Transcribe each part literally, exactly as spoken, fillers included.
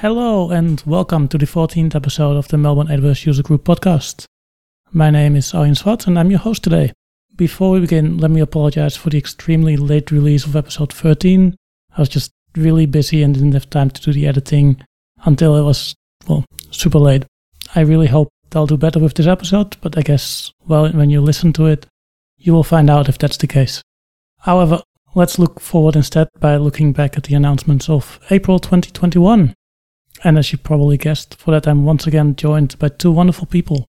Hello and welcome to the fourteenth episode of the Melbourne A W S User Group podcast. My name is Arjen Swart and I'm your host today. Before we begin, let me apologize for the extremely late release of episode thirteen. I was just really busy and didn't have time to do the editing until it was, well, super late. I really hope I'll do better with this episode, but I guess, well, when you listen to it, you will find out if that's the case. However, let's look forward instead by looking back at the announcements of April twenty twenty-one. And as you probably guessed, for that I'm once again joined by two wonderful people.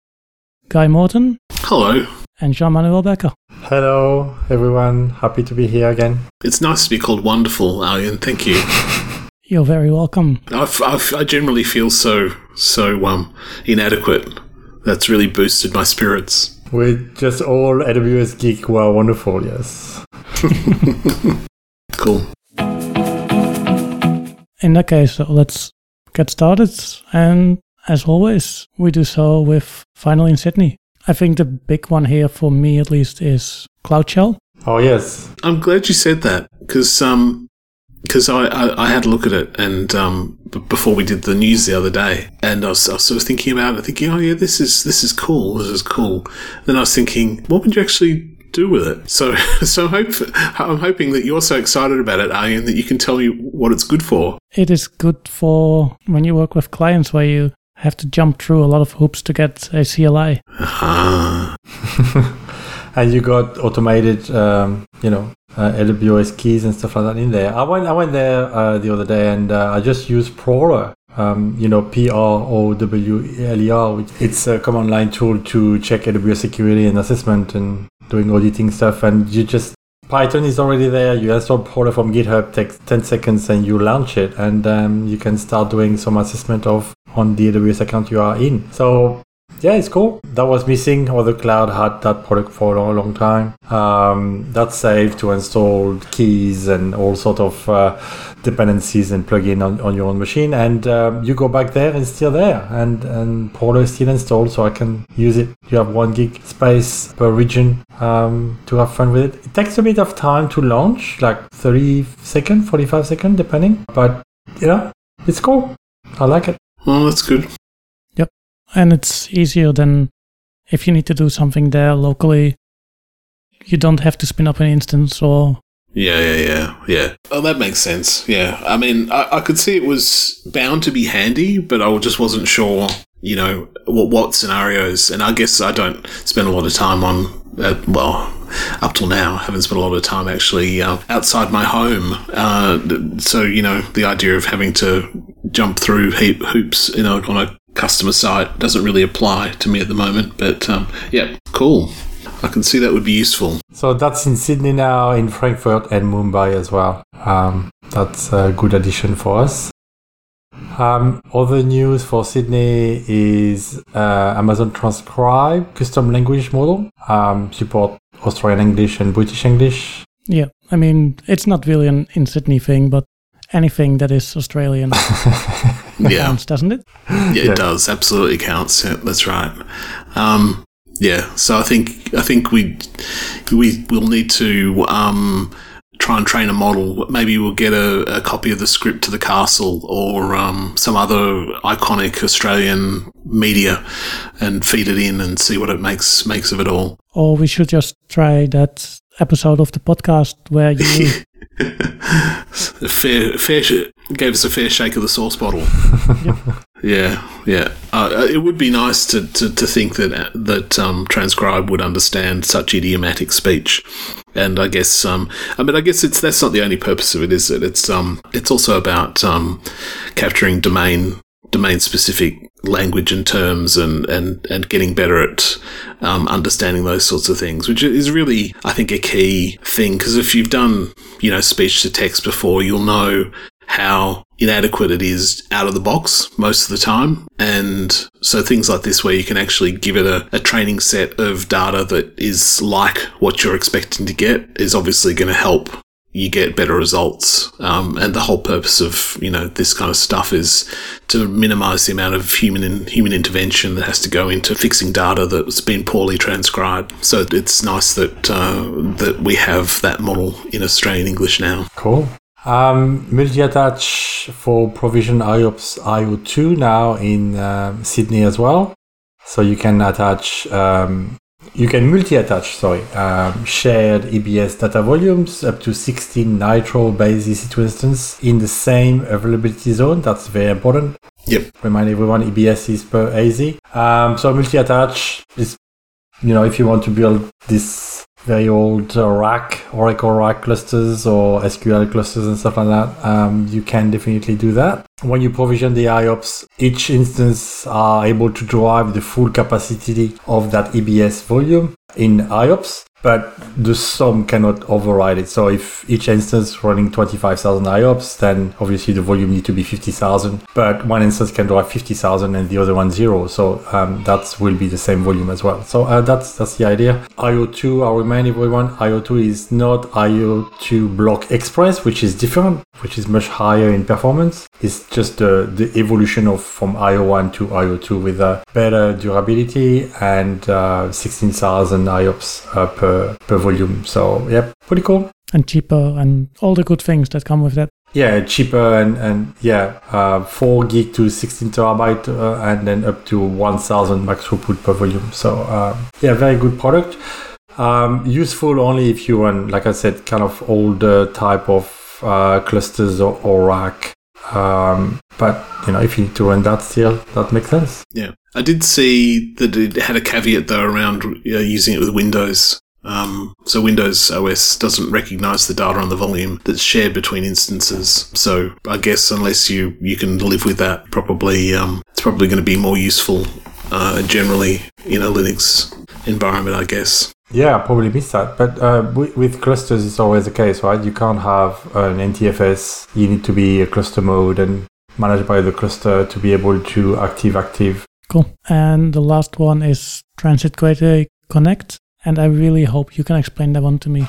Guy Morton. Hello. And Jean-Manuel Becker. Hello, everyone. Happy to be here again. It's nice to be called wonderful, Arjen. Thank you. You're very welcome. I've, I've, I generally feel so, so um, inadequate. That's really boosted my spirits. We're just all A W S geeks who are wonderful, yes. Cool. In that case, so let's get started, and as always we do so with Finally in Sydney. I think the big one here for me at least is CloudTrail. Oh yes, I'm glad you said that because um because I, I I had a look at it and um b- before we did the news the other day, and I was, I was sort of thinking about it, thinking oh yeah this is this is cool this is cool. Then I was thinking, what would you actually do with it? So so hope, I'm hoping that you're so excited about it, Arjen, that you can tell me what it's good for. It is good for when you work with clients where you have to jump through a lot of hoops to get a C L I. Uh-huh. And you got automated, um, you know, uh, A W S keys and stuff like that in there. I went I went there uh, the other day and uh, I just used Prowler. Um, you know, P R O W L E R, which it's a command line tool to check A W S security and assessment and doing auditing stuff. And you just, Python is already there. You install Prowler from GitHub, takes ten seconds and you launch it. And um, you can start doing some assessment of on the A W S account you are in. So yeah, it's cool. That was missing. Other cloud had that product for a long time. Um, that's safe to install keys and all sort of uh, dependencies and plugin on, on your own machine. And um, you go back there and it's still there. And and Prowler is still installed, so I can use it. You have one gig space per region um, to have fun with it. It takes a bit of time to launch, like thirty seconds, forty-five seconds, depending. But, you know, it's cool. I like it. Well, that's good. And it's easier than if you need to do something there locally. You don't have to spin up an instance or... Yeah, yeah, yeah, yeah. Oh, that makes sense, yeah. I mean, I, I could see it was bound to be handy, but I just wasn't sure, you know, what, what scenarios. And I guess I don't spend a lot of time on... Uh, well, up till now, I haven't spent a lot of time actually uh, outside my home. Uh, so, you know, the idea of having to jump through heap hoops, you know, on a customer site doesn't really apply to me at the moment, but um, yeah, cool. I can see that would be useful. So that's in Sydney now, in Frankfurt and Mumbai as well. Um, that's a good addition for us. Um, other news for Sydney is uh, Amazon Transcribe custom language model um, support Australian English and British English. Yeah, I mean, it's not really an in Sydney thing, but anything that is Australian yeah. counts, doesn't it? Yeah, it yeah. does. Absolutely counts. Yeah, that's right. Um, yeah, so I think I think we we will need to um, try and train a model. Maybe we'll get a, a copy of the script to the castle or um, some other iconic Australian media and feed it in and see what it makes makes of it all. Or we should just try that episode of the podcast where you... a fair, fair sh- gave us a fair shake of the sauce bottle. Yep. Yeah, yeah. Uh, it would be nice to, to, to think that that um, Transcribe would understand such idiomatic speech, and I guess um, I mean I guess it's that's not the only purpose of it, is it? It's um it's also about um capturing domain domain specific language and terms and, and, and getting better at um, understanding those sorts of things, which is really, I think, a key thing. Because if you've done, you know, speech to text before, you'll know how inadequate it is out of the box most of the time. And so things like this where you can actually give it a, a training set of data that is like what you're expecting to get is obviously going to help you get better results. Um, and the whole purpose of, you know, this kind of stuff is to minimize the amount of human in, human intervention that has to go into fixing data that's been poorly transcribed. So it's nice that, uh, that we have that model in Australian English now. Cool. Um, multi-attach for provision I O P S I O two now in uh, Sydney as well. So you can attach, um, you can multi-attach, sorry, um, shared E B S data volumes up to sixteen Nitro-based E C two instance in the same availability zone. That's very important. Yep. Remind everyone, E B S is per A Z. Um, so multi-attach is, you know, if you want to build this very old uh, rack, Oracle rack clusters or S Q L clusters and stuff like that, um, you can definitely do that. When you provision the I O P S, each instance are able to drive the full capacity of that E B S volume in I O P S, but the sum cannot override it. So if each instance running twenty-five thousand I O P S, then obviously the volume need to be fifty thousand, but one instance can drive fifty thousand and the other one zero. So um, that will be the same volume as well. So uh, that's that's the idea. I O two, I'll remind everyone, I O two is not I O two Block Express, which is different, which is much higher in performance. It's just uh, the evolution of from I O one to I O two with a better durability and uh, sixteen thousand I O P S uh, per per volume. So yeah, pretty cool. And cheaper and all the good things that come with that. Yeah, cheaper and, and yeah, uh, four gig to sixteen terabyte uh, and then up to one thousand max throughput per volume. So uh, yeah, very good product. Um, useful only if you run, like I said, kind of older type of uh, clusters or, or rack. Um, but, you know, if you need to run that still, that makes sense. Yeah. I did see that it had a caveat though around uh, using it with Windows. Um, so Windows O S doesn't recognize the data on the volume that's shared between instances. So I guess unless you, you can live with that, probably um, it's probably going to be more useful uh, generally in a Linux environment, I guess. Yeah, I probably missed that. But uh, with clusters, it's always the case, right? You can't have an N T F S. You need to be a cluster mode and managed by the cluster to be able to active active. Cool. And the last one is Transit Gateway Connect. And I really hope you can explain that one to me.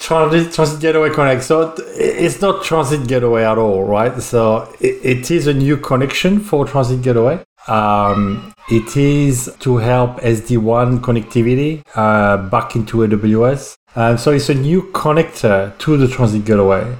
Transit, Transit Gateway Connect. So it's not Transit Gateway at all, right? So it, it is a new connection for Transit Gateway. Um, it is to help S D WAN connectivity uh, back into A W S. Um, so it's a new connector to the Transit Gateway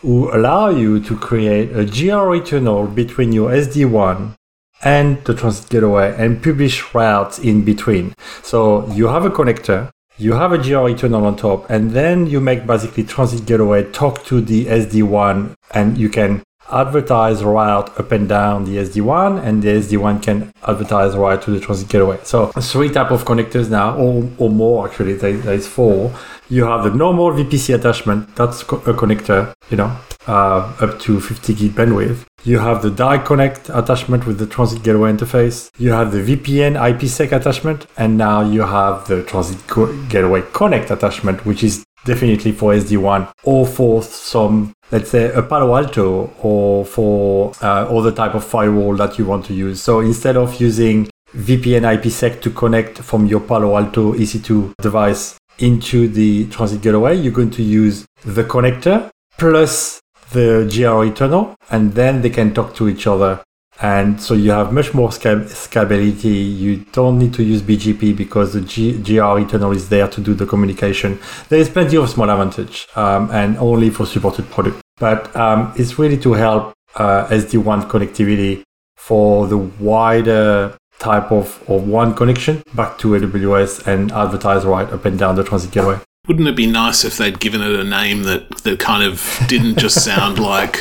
who allow you to create a G R E tunnel between your S D WAN and the Transit Gateway and publish routes in between. So you have a connector, you have a G R E tunnel on top, and then you make basically Transit Gateway talk to the S D WAN, and you can advertise route up and down the S D WAN, and the S D WAN can advertise route to the Transit Gateway. So three type of connectors now, or, or more actually, there, there's four. You have the normal V P C attachment, that's a connector, you know, uh, up to fifty gig bandwidth. You have the direct connect attachment with the Transit Gateway interface. You have the V P N IPsec attachment, and now you have the Transit Co- Gateway Connect attachment, which is definitely for S D WAN or for some, let's say, a Palo Alto or for uh, other type of firewall that you want to use. So instead of using V P N IPsec to connect from your Palo Alto E C two device into the Transit Gateway, you're going to use the connector plus the G R E tunnel, and then they can talk to each other. And so you have much more scal- scalability. You don't need to use B G P because the G- GRE tunnel is there to do the communication. There is plenty of small advantage um, and only for supported product. But um, it's really to help uh, S D WAN connectivity for the wider type of, of WAN connection back to A W S and advertise right up and down the Transit Gateway. Wouldn't it be nice if they'd given it a name that, that kind of didn't just sound like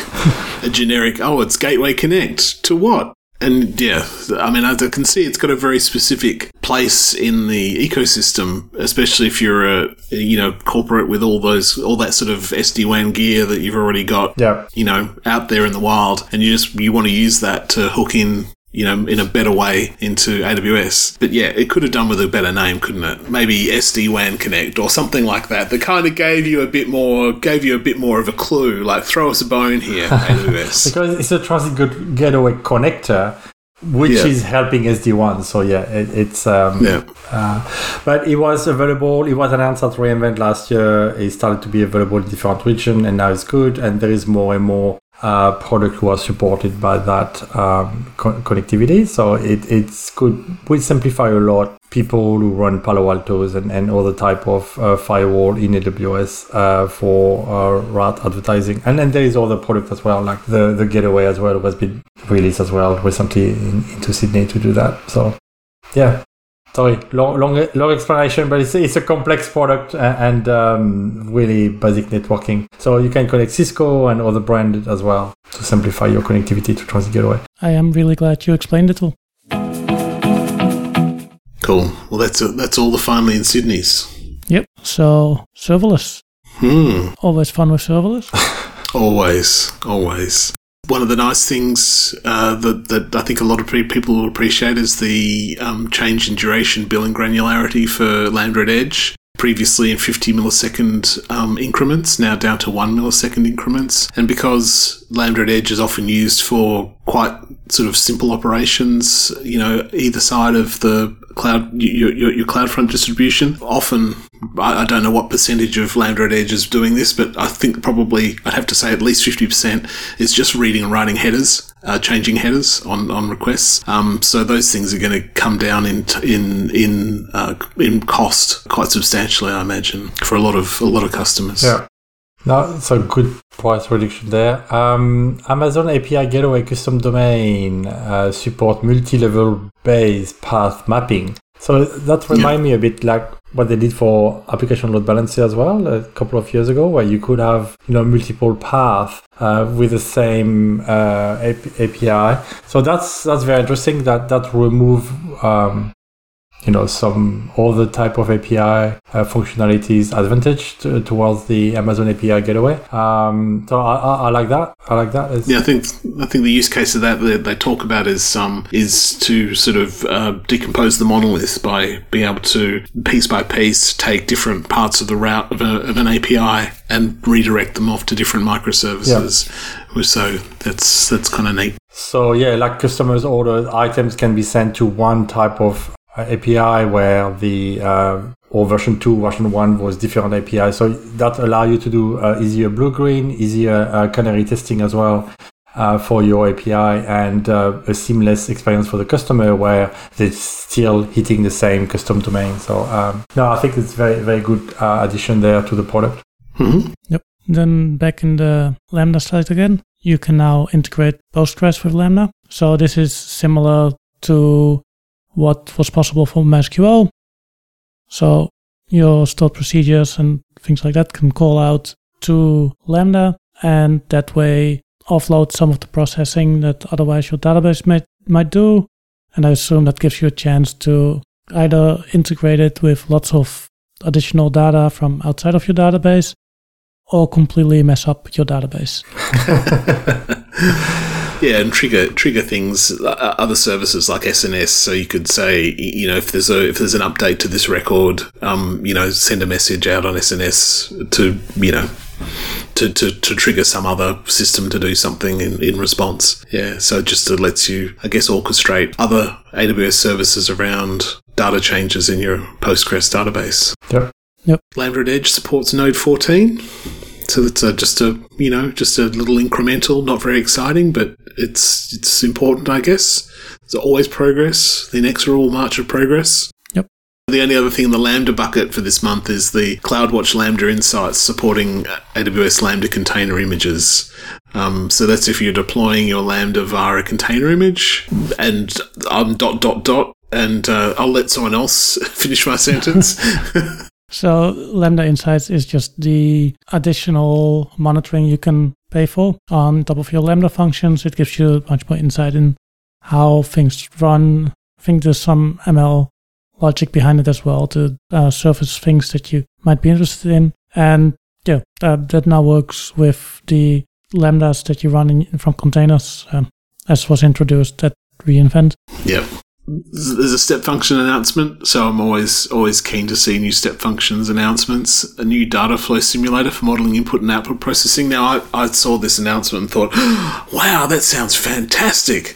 a generic, oh, it's Gateway Connect, to what? And yeah, I mean, as I can see, it's got a very specific place in the ecosystem, especially if you're a, you know, corporate with all those, all that sort of S D WAN gear that you've already got, yeah. you know, out there in the wild. And you just, you want to use that to hook in, you know, in a better way into A W S. But yeah, it could have done with a better name, couldn't it? Maybe S D WAN Connect or something like that. That kind of gave you a bit more, gave you a bit more of a clue, like throw us a bone here, A W S. Because it's a Transit Gateway connector, which yeah. is helping S D WAN. So yeah, it, it's, um, yeah. Uh, but it was available. It was announced at reInvent last year. It started to be available in different regions and now it's good. And there is more and more Uh, product who are supported by that um, co- connectivity. So it, it's good. We simplify a lot people who run Palo Altos and, and other type of uh, firewall in A W S uh, for uh, route advertising. And then there is other products as well, like the, the gateway as well was been released as well recently in, into Sydney to do that. So yeah, sorry, long long, long explanation, but it's, it's a complex product and um, really basic networking. So you can connect Cisco and other brands as well to simplify your connectivity to Transit Gateway. I am really glad you explained it all. Cool. Well, that's it. That's all the finally in Sydney's. Yep. So serverless. Hmm. Always fun with serverless. always, always. One of the nice things uh, that that I think a lot of people will appreciate is the um, change in duration billing granularity for Lambda at Edge. Previously in fifty millisecond um, increments, now down to one millisecond increments. And because Lambda at Edge is often used for quite sort of simple operations, you know, either side of the cloud, your, your, your CloudFront distribution, often, I, I don't know what percentage of Lambda at Edge is doing this, but I think probably, I'd have to say at least fifty percent is just reading and writing headers. Uh, changing headers on, on requests. Um, so those things are going to come down in, t- in, in, uh, in cost quite substantially, I imagine, for a lot of, a lot of customers. Yeah. No, so good price reduction there. Um, Amazon A P I Gateway Custom Domain, uh, support multi-level base path mapping. So that reminds yeah. me a bit like what they did for application load balancer as well a couple of years ago, where you could have, you know, multiple paths uh, with the same uh, A P I. So that's that's very interesting. That that remove um, you know some other type of A P I uh, functionalities advantage to, towards the Amazon A P I Gateway. Um, so I, I, I like that. I like that. It's- yeah, I think I think the use case of that that they talk about is um is to sort of uh, decompose the monolith by being able to piece by piece take different parts of the route of, a, of an A P I and redirect them off to different microservices. Yeah. So that's that's kind of neat. So yeah, like customers' order items can be sent to one type of A P I where the uh, or version two, version one was different A P I. So that allow you to do uh, easier blue-green, easier uh, canary testing as well uh, for your A P I, and uh, a seamless experience for the customer where they're still hitting the same custom domain. So um, no, I think it's very, very good uh, addition there to the product. Mm-hmm. Yep. Then back in the Lambda slide again, you can now integrate Postgres with Lambda. So this is similar to what was possible for MySQL. So your stored procedures and things like that can call out to Lambda, and that way offload some of the processing that otherwise your database might, might do. And I assume that gives you a chance to either integrate it with lots of additional data from outside of your database or completely mess up your database. Yeah, and trigger trigger things, uh, other services like S N S. So you could say, you know, if there's a if there's an update to this record, um, you know, send a message out on S N S to you know to, to, to trigger some other system to do something in, in response. Yeah, so just it lets you, I guess, orchestrate other A W S services around data changes in your Postgres database. Yep. Yep. Lambda at Edge supports Node fourteen. So it's a, just a, you know, just a little incremental, not very exciting, but it's it's important, I guess. There's always progress, the inexorable march of progress. Yep. The only other thing in the Lambda bucket for this month is the CloudWatch Lambda Insights supporting A W S Lambda container images. Um, so that's if you're deploying your Lambda via a container image and um, dot, dot, dot, and uh, I'll let someone else finish my sentence. So Lambda Insights is just the additional monitoring you can pay for on top of your Lambda functions. It gives you much more insight in how things run. I think there's some M L logic behind it as well to uh, surface things that you might be interested in. And yeah, that, that now works with the Lambdas that you run in, from containers, um, as was introduced at reInvent. Yeah. There's a step function announcement, so I'm always always keen to see new step functions announcements. A new data flow simulator for modeling input and output processing. Now, I, I saw this announcement and thought, oh, wow, that sounds fantastic.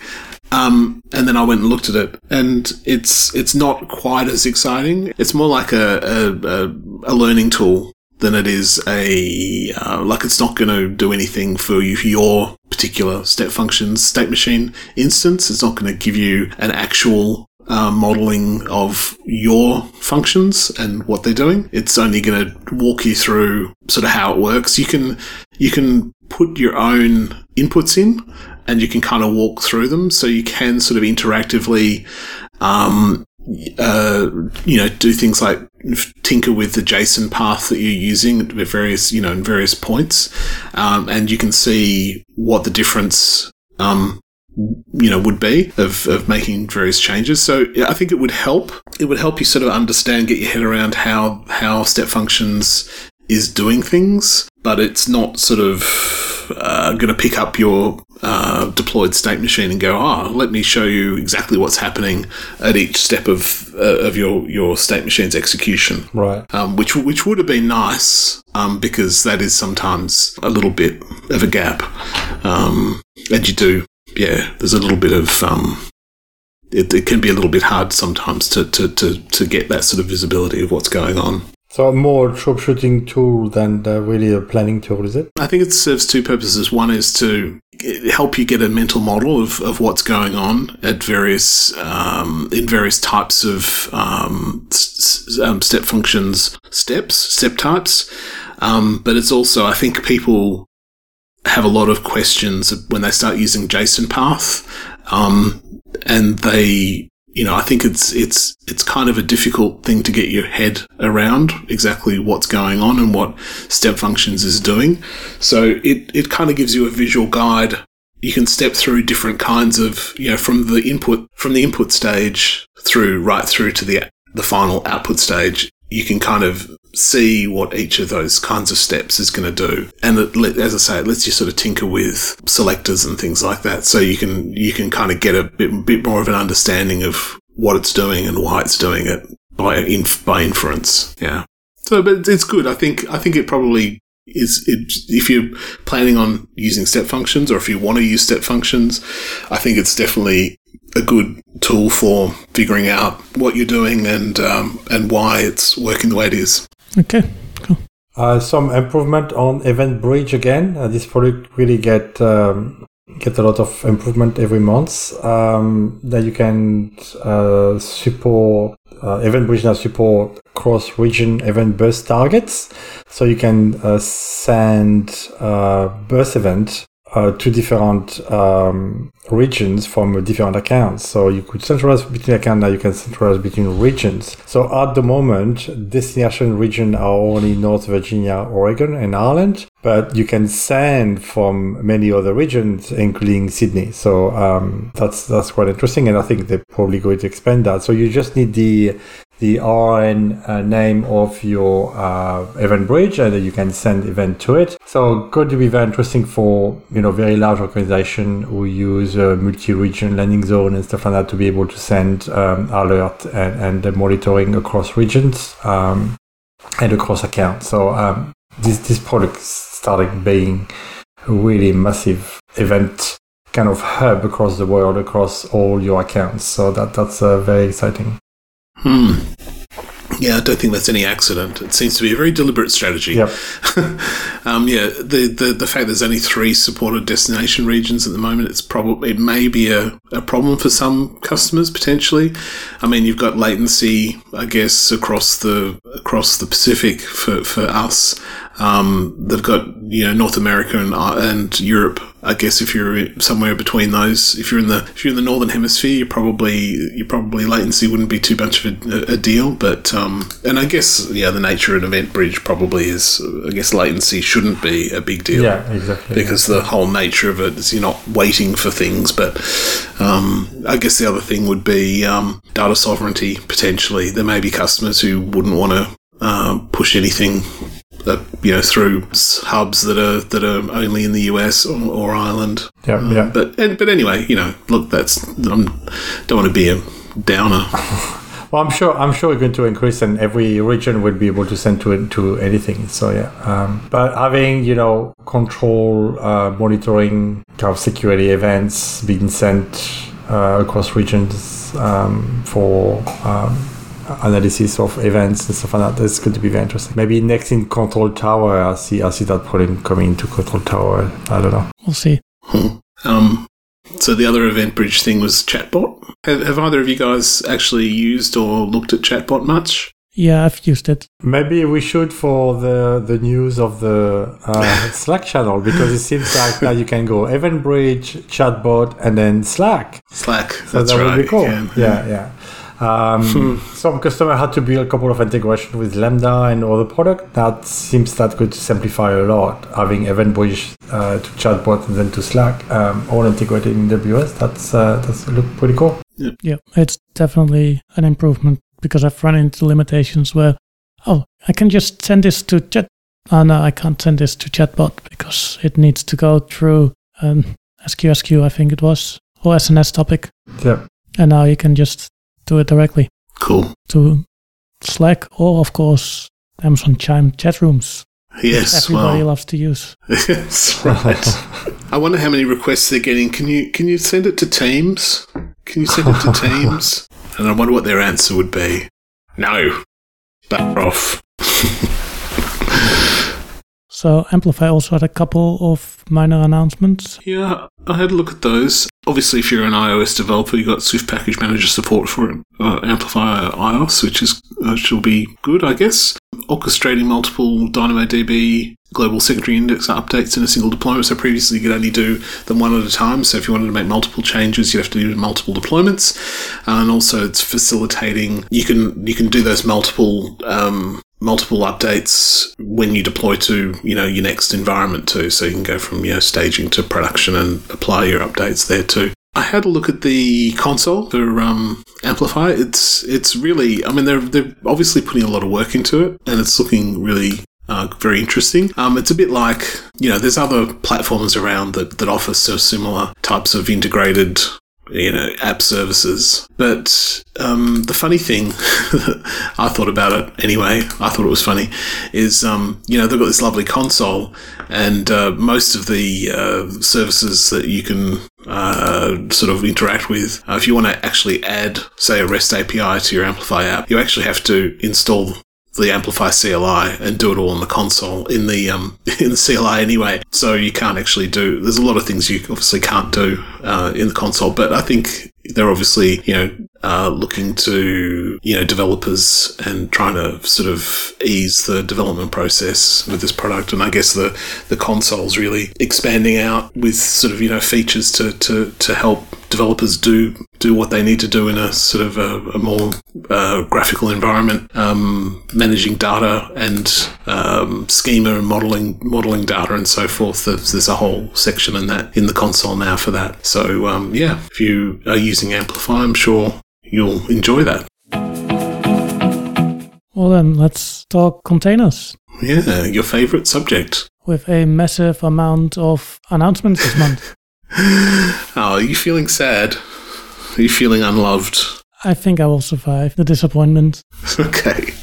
Um, and then I went and looked at it, and it's it's not quite as exciting. It's more like a, a, a learning tool than it is a uh, like it's not going to do anything for you for your particular step functions state machine instance. It's not going to give you an actual uh, modeling of your functions and what they're doing. It's only going to walk you through sort of how it works. You can, you can put your own inputs in and you can kind of walk through them. So you can sort of interactively, um, uh, you know, do things like tinker with the JSON path that you're using at various, you know, in various points. Um, and you can see what the difference, um, you know, would be of, of making various changes. So I think it would help. It would help you sort of understand, get your head around how, how Step Functions is doing things, but it's not sort of, uh, going to pick up your, uh, deployed state machine and go, ah, oh, let me show you exactly what's happening at each step of, uh, of your, your state machine's execution. Right. Um, which, which would have been nice, um, because that is sometimes a little bit of a gap. Um, and you do. Yeah, there's a little bit of, um, it, it can be a little bit hard sometimes to, to, to, to get that sort of visibility of what's going on. So more troubleshooting tool than uh, really a planning tool, is it? I think it serves two purposes. One is to help you get a mental model of, of what's going on at various, um, in various types of um, s- um, step functions, steps, step types. Um, but it's also, I think people have a lot of questions when they start using JSON path. Um, and they, you know, I think it's, it's, it's kind of a difficult thing to get your head around exactly what's going on and what Step Functions is doing. So it, it kind of gives you a visual guide. You can step through different kinds of, you know, from the input, from the input stage through right through to the, the final output stage. You can kind of see what each of those kinds of steps is going to do. And it, as I say, it lets you sort of tinker with selectors and things like that. So you can, you can kind of get a bit, bit more of an understanding of what it's doing and why it's doing it by inf- by inference. Yeah. So, but it's good. I think, I think it probably is, it, if you're planning on using Step Functions or if you want to use Step Functions, I think it's definitely a good tool for figuring out what you're doing and um, and why it's working the way it is. Okay, cool. Uh, some improvement on EventBridge again. Uh, this product really get um, get a lot of improvement every month. Um, that you can uh, support uh, EventBridge now support cross-region event bus targets, so you can uh, send uh, bus event. Uh, two different um, regions from different accounts. So you could centralize between accounts, now you can centralize between regions. So at the moment, destination regions are only North Virginia, Oregon, and Ireland, but you can send from many other regions, including Sydney. So um, that's that's quite interesting, and I think they're probably going to expand that. So you just need the the R N uh, name of your uh, event bridge, and you can send event to it. So going to be very interesting for, you know, very large organization who use uh, multi-region landing zone and stuff like that to be able to send um, alert and, and monitoring across regions um, and across accounts. So um, this this product started being a really massive event kind of hub across the world, across all your accounts. So that that's uh, very exciting. Hmm. Yeah, I don't think that's any accident. It seems to be a very deliberate strategy. Yep. um, yeah, the, the, the fact there's only three supported destination regions at the moment, it's probably, it may be a, a problem for some customers potentially. I mean, you've got latency, I guess, across the across the Pacific for, for us. Um, they've got, you know, North America and and Europe. I guess if you're somewhere between those, if you're in the if you're in the northern hemisphere, you probably you probably latency wouldn't be too much of a, a deal. But um, and I guess yeah, the nature of an event bridge probably is, I guess latency shouldn't be a big deal. Yeah, exactly. Because the whole nature of it is you're not waiting for things. But um, I guess the other thing would be um, data sovereignty potentially. There may be customers who wouldn't want to uh, push anything that, you know, through hubs that are that are only in the U S or, or Ireland. Yeah, um, yeah. But and, but anyway, you know, look, that's I'm, don't want to be a downer. Well, I'm sure I'm sure we're going to increase, and every region will be able to send to to anything. So yeah, um, but having, you know, control, uh, monitoring, kind of security events being sent uh, across regions um, for. Um, analysis of events and stuff like that. That's going to be very interesting. Maybe next in Control Tower, I see I see that problem coming into Control Tower. I don't know. We'll see. Hmm. Um, So the other event bridge thing was Chatbot. Have, have either of you guys actually used or looked at Chatbot much? Yeah, I've used it. Maybe we should for the, the news of the uh, Slack channel, because it seems like now you can go EventBridge, Chatbot, and then Slack. Slack, so that's that right. Would be cool. Yeah, yeah. yeah. Um, some customer had to build a couple of integration with Lambda and other product. That seems that could simplify a lot, having EventBridge uh, to Chatbot and then to Slack, um, all integrated in A W S. That's uh, that's look pretty cool. Yeah. yeah, it's definitely an improvement. Because I've run into limitations where, oh, I can just send this to chat. Oh, no, I can't send this to Chatbot because it needs to go through um, S Q S Q, I think it was, or S N S topic. Yeah. And now you can just do it directly. Cool. To Slack or, of course, Amazon Chime chat rooms. Yes, everybody well. loves to use. That's right. I wonder how many requests they're getting. Can you can you send it to Teams? Can you send it to Teams? And I wonder what their answer would be. No. Back off. So Amplify also had a couple of minor announcements. Yeah, I had a look at those. Obviously, if you're an iOS developer, you've got Swift Package Manager support for it. Uh, Amplify iOS, which is uh, should be good, I guess. Orchestrating multiple DynamoDB global secondary index updates in a single deployment. So previously, you could only do them one at a time. So if you wanted to make multiple changes, you'd have to do multiple deployments. And also, it's facilitating. You can you can do those multiple um, multiple updates when you deploy to you know your next environment too. So you can go from you know staging to production and apply your updates there too. I had a look at the console for um, Amplify. It's it's really, I mean, they're they're obviously putting a lot of work into it, and it's looking really uh, very interesting. Um, it's a bit like, you know, there's other platforms around that that offer so similar types of integrated, you know, app services. But um, the funny thing, I thought about it anyway, I thought it was funny, is, um, you know, they've got this lovely console, and uh, most of the uh, services that you can uh, sort of interact with, uh, if you want to actually add, say, a REST A P I to your Amplify app, you actually have to install the Amplify C L I and do it all on the console in the um, in the C L I anyway. So you can't actually do. There's a lot of things you obviously can't do uh, in the console. But I think they're obviously you know uh, looking to you know developers and trying to sort of ease the development process with this product. And I guess the the console's really expanding out with sort of you know features to to to help developers do do what they need to do in a sort of a, a more uh, graphical environment, um, managing data and um, schema and modeling modeling data and so forth. There's, there's a whole section in that in the console now for that. So um, yeah, if you are using Amplify, I'm sure you'll enjoy that. Well then, let's talk containers. Yeah, your favourite subject. With a massive amount of announcements this month. Oh, are you feeling sad? Are you feeling unloved? I think I will survive the disappointment. Okay.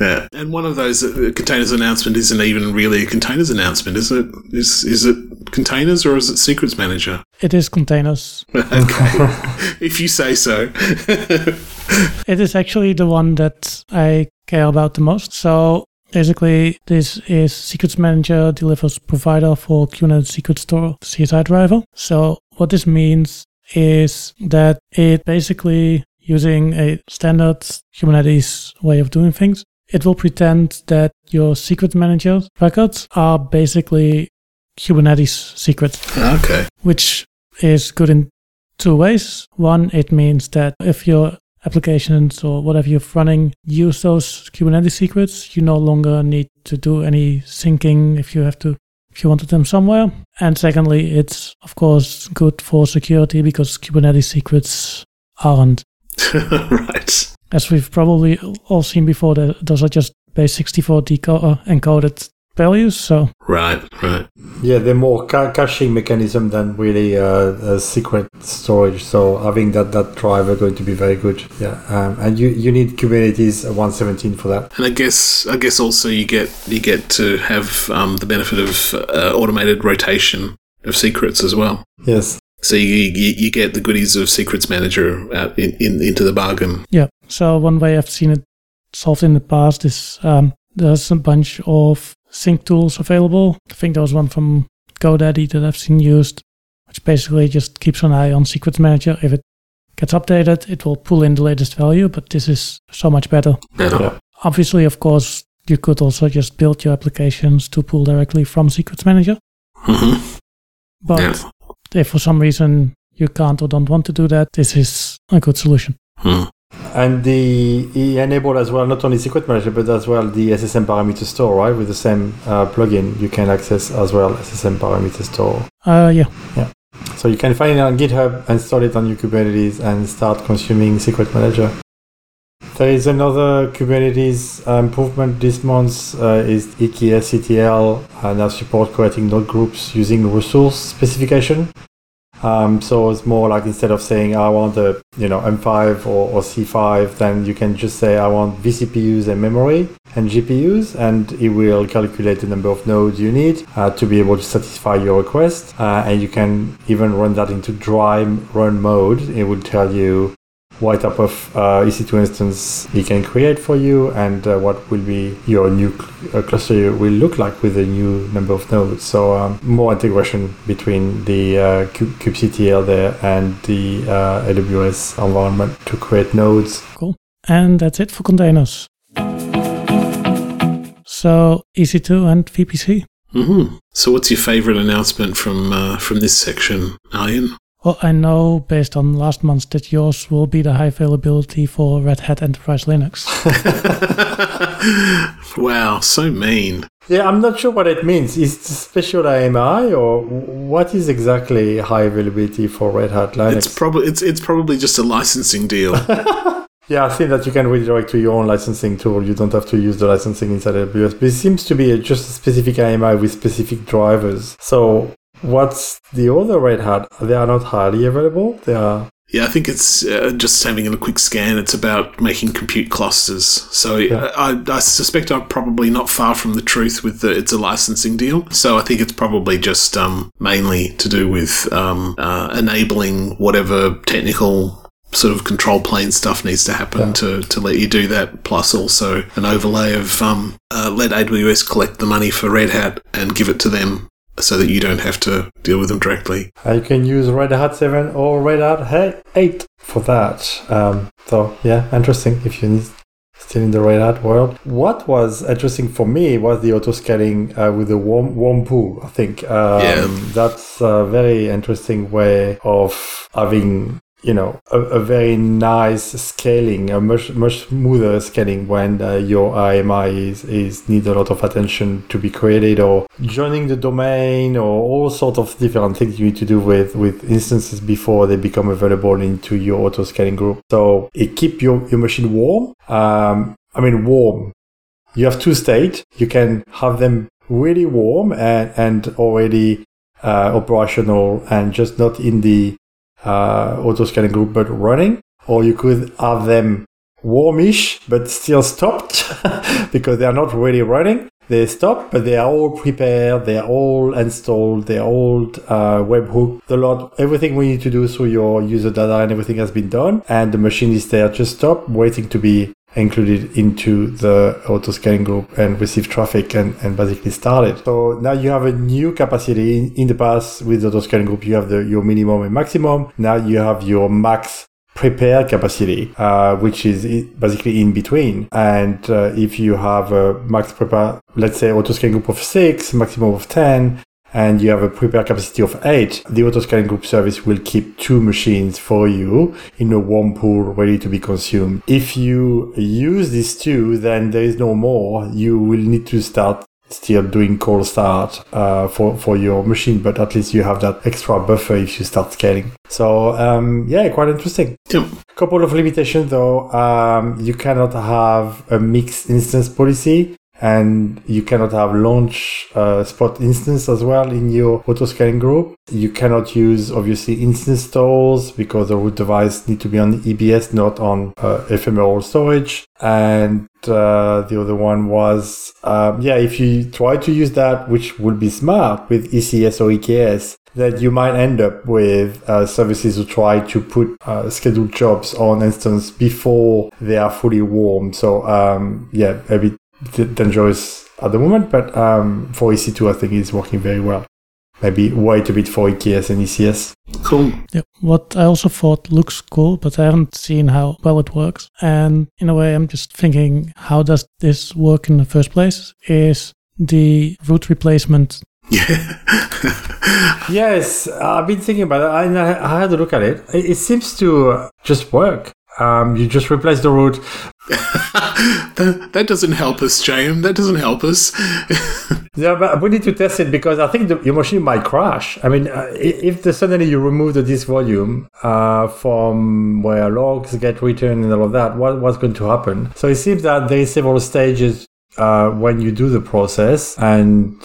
Yeah. And one of those uh, containers announcement isn't even really a containers announcement, is it? Is is it containers or is it Secrets Manager? It is containers. Okay. If you say so. It is actually the one that I care about the most. So basically, this is Secrets Manager delivers provider for Kubernetes Secret Store C S I driver. So what this means is that it basically, using a standard Kubernetes way of doing things, it will pretend that your Secret Manager records are basically Kubernetes secrets. Okay. Which is good in two ways. One, it means that if you're applications or whatever you're running use those Kubernetes secrets, you no longer need to do any syncing if you have to if you wanted them somewhere. And secondly, it's of course good for security because Kubernetes secrets aren't. Right. As we've probably all seen before, those are just base sixty-four deco- encoded values. So right, right. Yeah, they're more ca- caching mechanism than really uh, a secret storage. So having that that driver going to be very good. Yeah, um, and you, you need Kubernetes one seventeen for that. And I guess I guess also you get you get to have um, the benefit of uh, automated rotation of secrets as well. Yes. So you, you you get the goodies of Secrets Manager out in, in into the bargain. Yeah. So one way I've seen it solved in the past is um, there's a bunch of sync tools available. I think there was one from GoDaddy that I've seen used which basically just keeps an eye on Secrets Manager. If it gets updated, it will pull in the latest value, but this is so much better. better. Yeah. Obviously, of course, you could also just build your applications to pull directly from Secrets Manager. Mm-hmm. But yeah. if for some reason you can't or don't want to do that, this is a good solution. Hmm. And the, he enabled as well, not only Secret Manager, but as well the S S M Parameter Store, right? With the same uh, plugin, you can access as well S S M Parameter Store. Uh, yeah. Yeah. So you can find it on GitHub, install it on your Kubernetes, and start consuming Secret Manager. There is another Kubernetes uh, improvement this month, uh, is E K S C T L, and now support creating node groups using resource specification. Um, so it's more like, instead of saying I want a you know M five or, or C five, then you can just say I want vCPUs and memory and G P Us, and it will calculate the number of nodes you need uh, to be able to satisfy your request. Uh, and you can even run that into dry run mode. It will tell you what type of uh, E C two instance it can create for you, and uh, what will be your new cl- uh, cluster will look like with a new number of nodes. So um, more integration between the uh, kubectl there and the uh, A W S environment to create nodes. Cool. And that's it for containers. So E C two and V P C. Mm-hmm. So what's your favorite announcement from uh, from this section, Arjen? Well, I know based on last month that yours will be the high availability for Red Hat Enterprise Linux. Wow, so mean. Yeah, I'm not sure what it means. Is it special A M I, or what is exactly high availability for Red Hat Linux? It's probably it's it's probably just a licensing deal. Yeah, I think that you can redirect to your own licensing tool. You don't have to use the licensing inside A W S. But it seems to be just a specific A M I with specific drivers. So what's the other Red Hat? They are not highly available. They are. Yeah, I think it's uh, just having a quick scan. It's about making compute clusters. So yeah. I, I suspect I'm probably not far from the truth with the it's a licensing deal. So I think it's probably just um, mainly to do with um, uh, enabling whatever technical sort of control plane stuff needs to happen yeah. to, to let you do that, plus also an overlay of um, uh, let A W S collect the money for Red Hat and give it to them, so that you don't have to deal with them directly. You can use Red Hat seven or Red Hat eight for that. Um, so, yeah, interesting if you're still in the Red Hat world. What was interesting for me was the auto scaling uh, with the warm, warm pool, I think. Um, yeah. That's a very interesting way of having, you know, a, a very nice scaling, a much much smoother scaling when uh, your A M I is, is need a lot of attention to be created, or joining the domain, or all sorts of different things you need to do with, with instances before they become available into your auto scaling group. So it keep your, your machine warm. Um, I mean warm. You have two states. You can have them really warm and and already uh, operational and just not in the Uh, auto scaling group but running, or you could have them warmish but still stopped because they are not really running. They stop, but they are all prepared, they are all installed, they are all uh, webhook, the lot, everything we need to do through your user data and everything has been done, and the machine is there just stopped, waiting to be included into the auto scaling group and receive traffic and, and basically start it. So now you have a new capacity. In, in the past with the auto scaling group, you have the, your minimum and maximum. Now you have your max prepared capacity, uh, which is basically in between. And uh, if you have a max prepare, let's say auto scaling group of six, maximum of ten, and you have a prepared capacity of eight, the auto-scaling group service will keep two machines for you in a warm pool ready to be consumed. If you use these two, then there is no more. You will need to start still doing cold start uh, for, for your machine, but at least you have that extra buffer if you start scaling. So, um, yeah, quite interesting. Yeah. Couple of limitations, though. Um, you cannot have a mixed instance policy, and you cannot have launch uh, spot instance as well in your auto scaling group. You cannot use obviously instance stores because the root device need to be on E B S, not on uh, ephemeral storage. And uh, the other one was um, yeah, if you try to use that, which would be smart with E C S or E K S, that you might end up with uh, services who try to put uh, scheduled jobs on instance before they are fully warmed. So um, yeah, a bit dangerous at the moment, but um, for E C two I think it's working very well. maybe wait a bit for E K S and E C S. Cool. Yeah. What I also thought looks cool, but I haven't seen how well it works. And in a way, I'm just thinking, how does this work in the first place? Is the root replacement... Yeah. Yes, I've been thinking about it. I, I had a look at it. It, it seems to just work. Um, you just replace the root. that, that doesn't help us, James. That doesn't help us. Yeah, but we need to test it because I think the, your machine might crash. I mean, uh, if the, suddenly you remove the disk volume uh, from where logs get written and all of that, what, what's going to happen? So it seems that there is several stages uh, when you do the process, and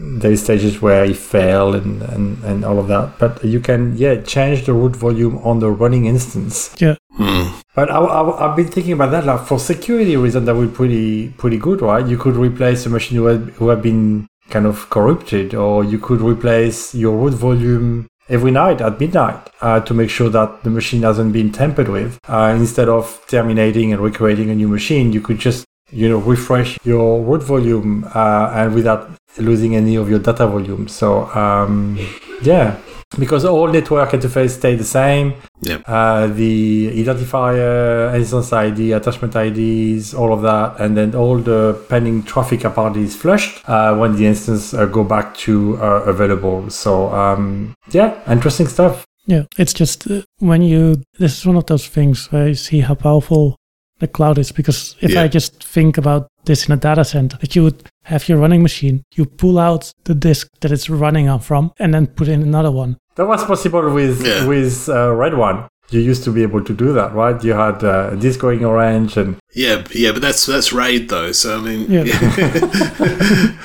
there is stages where it failed and, and, and all of that. But you can, yeah, change the root volume on the running instance. Yeah. Hmm. But I, I, I've been thinking about that. Like for security reasons, that would be pretty, pretty good, right? You could replace a machine who had, who had been kind of corrupted, or you could replace your root volume every night at midnight uh, to make sure that the machine hasn't been tampered with. Uh, instead of terminating and recreating a new machine, you could just, you know, refresh your root volume uh, and without losing any of your data volume. So, um, yeah, because all network interface stay the same. Yep. Uh, the identifier, instance I D, attachment I Ds, all of that, and then all the pending traffic apparently is flushed uh, when the instance uh, go back to uh, available. So, um, yeah, interesting stuff. Yeah, it's just uh, when you, this is one of those things where you see how powerful the cloud is, because if yeah. I just think about this in a data center, that you would have your running machine, you pull out the disk that it's running on from, and then put in another one. That was possible with yeah. with uh, Red One. You used to be able to do that, right? You had uh, a disk going orange, and yeah, yeah, but that's that's RAID though. So I mean, yeah. Yeah.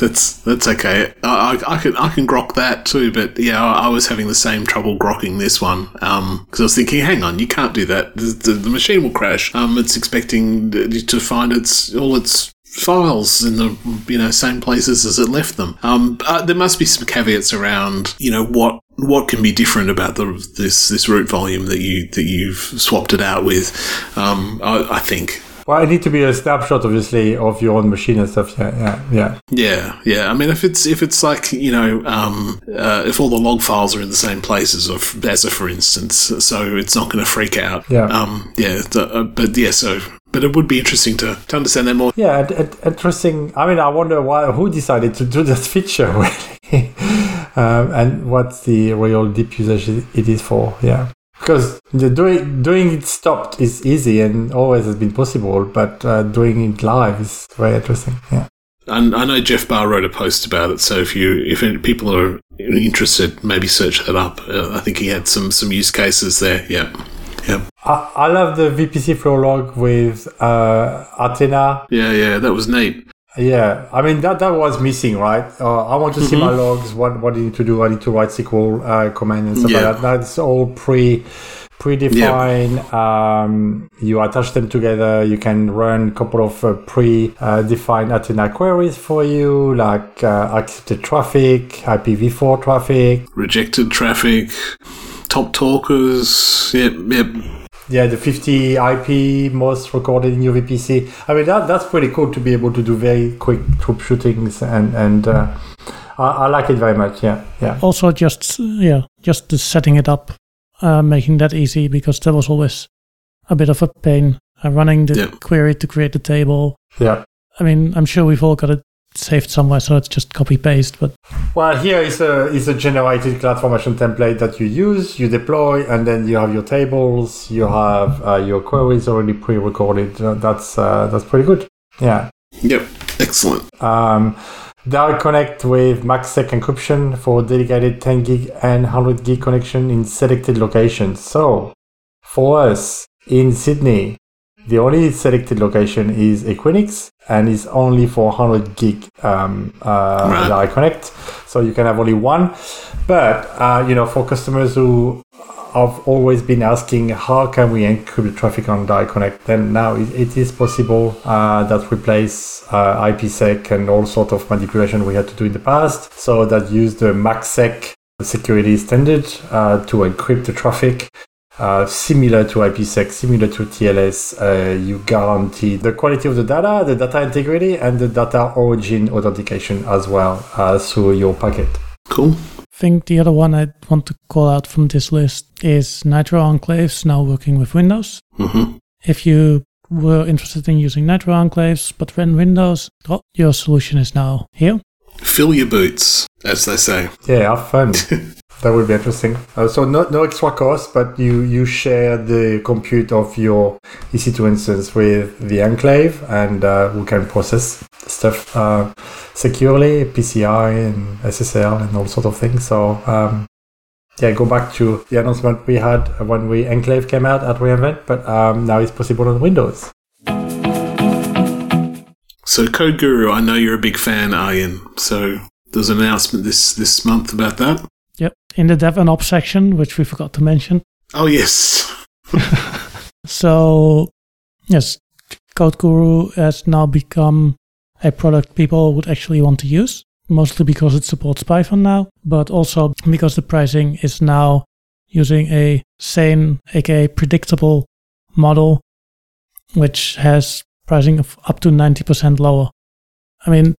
that's that's okay. I, I, I can I can grok that too, but yeah, I, I was having the same trouble grokking this one because um, I was thinking, hang on, you can't do that. The, the, the machine will crash. Um, it's expecting to find its all its. files in the you know same places as it left them. Um, uh, there must be some caveats around you know what what can be different about the this this root volume that you that you've swapped it out with. Um, I, I think. Well, it needs to be a snapshot, obviously, of your own machine and stuff. Yeah, yeah, yeah. Yeah, yeah. I mean, if it's if it's like you know, um, uh, if all the log files are in the same places, or as a for instance, so it's not going to freak out. Yeah, um, yeah. Uh, but yeah, so. But it would be interesting to, to understand that more. Yeah, it, it, interesting. I mean, I wonder why who decided to do that feature, really, um, and what's the real deep usage it is for. Yeah, because the doing doing it stopped is easy and always has been possible, but uh, doing it live is very interesting. Yeah. And I know Jeff Barr wrote a post about it, so if you if people are interested, maybe search that up. Uh, I think he had some some use cases there. Yeah. Yep. I, I love the V P C flow log with uh, Athena. Yeah, yeah, that was neat. Yeah, I mean, that, that was missing, right? Uh, I want to mm-hmm. see my logs, what, what I need to do, I need to write S Q L uh, command and stuff yeah. like that. That's all pre, predefined. Yep. Um, you attach them together. You can run a couple of uh, pre-defined uh, Athena queries for you, like uh, accepted traffic, I P v four traffic. Rejected traffic. Top talkers, yep, yep. Yeah, the fifty I P most recorded in your V P C. I mean, that that's pretty cool to be able to do very quick troubleshootings, and and uh, I, I like it very much. Yeah, yeah. Also, just yeah, just the setting it up, uh, making that easy, because that was always a bit of a pain uh, running the yep. query to create the table. Yeah. I mean, I'm sure we've all got it saved somewhere, so it's just copy paste. But well, here is a is a generated CloudFormation template that you use, you deploy, and then you have your tables, you have uh, your queries already pre-recorded. Uh, that's uh, that's pretty good. Yeah. Yep. Excellent. Um, Direct Connect with MaxSec encryption for dedicated ten gig and one hundred gig connection in selected locations. So, for us in Sydney, the only selected location is Equinix, and it's only for one hundred gig um, uh, right. Direct Connect. So you can have only one. But, uh, you know, for customers who have always been asking, how can we encrypt the traffic on Direct Connect? Then now it, it is possible uh, that replace uh, IPsec and all sort of manipulation we had to do in the past. So that use the MaxSec security standard uh, to encrypt the traffic. Uh, similar to IPsec, similar to T L S, uh, you guarantee the quality of the data, the data integrity, and the data origin authentication as well uh, through your packet. Cool. I think the other one I want to call out from this list is Nitro enclaves now working with Windows. Mm-hmm. If you were interested in using Nitro enclaves but ran Windows, oh, your solution is now here. Fill your boots, as they say. Yeah, have fun. That would be interesting. Uh, so no, no extra cost, but you, you share the compute of your E C two instance with the enclave, and uh, we can process stuff uh, securely, P C I and S S L and all sorts of things. So um, yeah, go back to the announcement we had when we enclave came out at reInvent, but um, now it's possible on Windows. So Code Guru, I know you're a big fan, Arjen. So there's an announcement this, this month about that. Yep, in the dev and ops section, which we forgot to mention. Oh, yes. So, yes, Code Guru has now become a product people would actually want to use, mostly because it supports Python now, but also because the pricing is now using a sane, aka predictable model, which has pricing of up to ninety percent lower. I mean,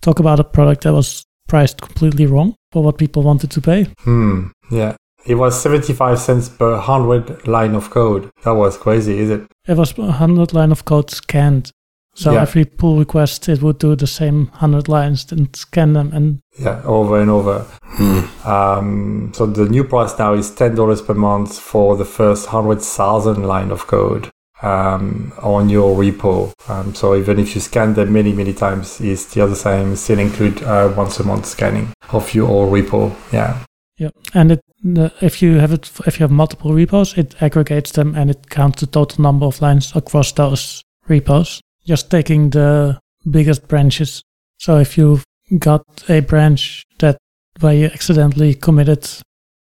talk about a product that was priced completely wrong for what people wanted to pay. Hmm. Yeah. It was seventy-five cents per one hundred line of code. That was crazy, is it? It was one hundred line of code scanned. So yeah. Every pull request, it would do the same one hundred lines and scan them. and Yeah, over and over. Hmm. Um, so the new price now is ten dollars per month for the first one hundred thousand line of code um, on your repo. Um, so even if you scan them many, many times, it's still the same, still include uh, once a month scanning of your whole repo. Yeah. Yeah. And it, uh, if you have it, if you have multiple repos, it aggregates them and it counts the total number of lines across those repos, just taking the biggest branches. So if you've got a branch that where you accidentally committed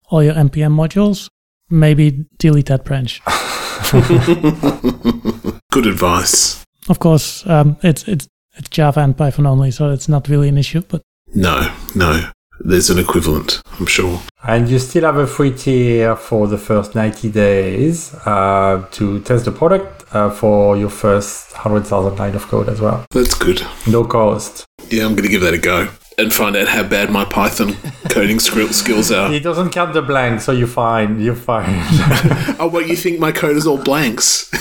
all your N P M modules, maybe delete that branch. Good advice. Of course, um, it's it's it's Java and Python only, so it's not really an issue. But no, no, there's an equivalent, I'm sure. And you still have a free tier for the first ninety days uh, to test the product uh, for your first one hundred thousand line of code as well. That's good. No cost. Yeah, I'm going to give that a go and find out how bad my Python coding skills are. It doesn't count the blanks, so you're fine. You're fine. Oh, well, you think my code is all blanks?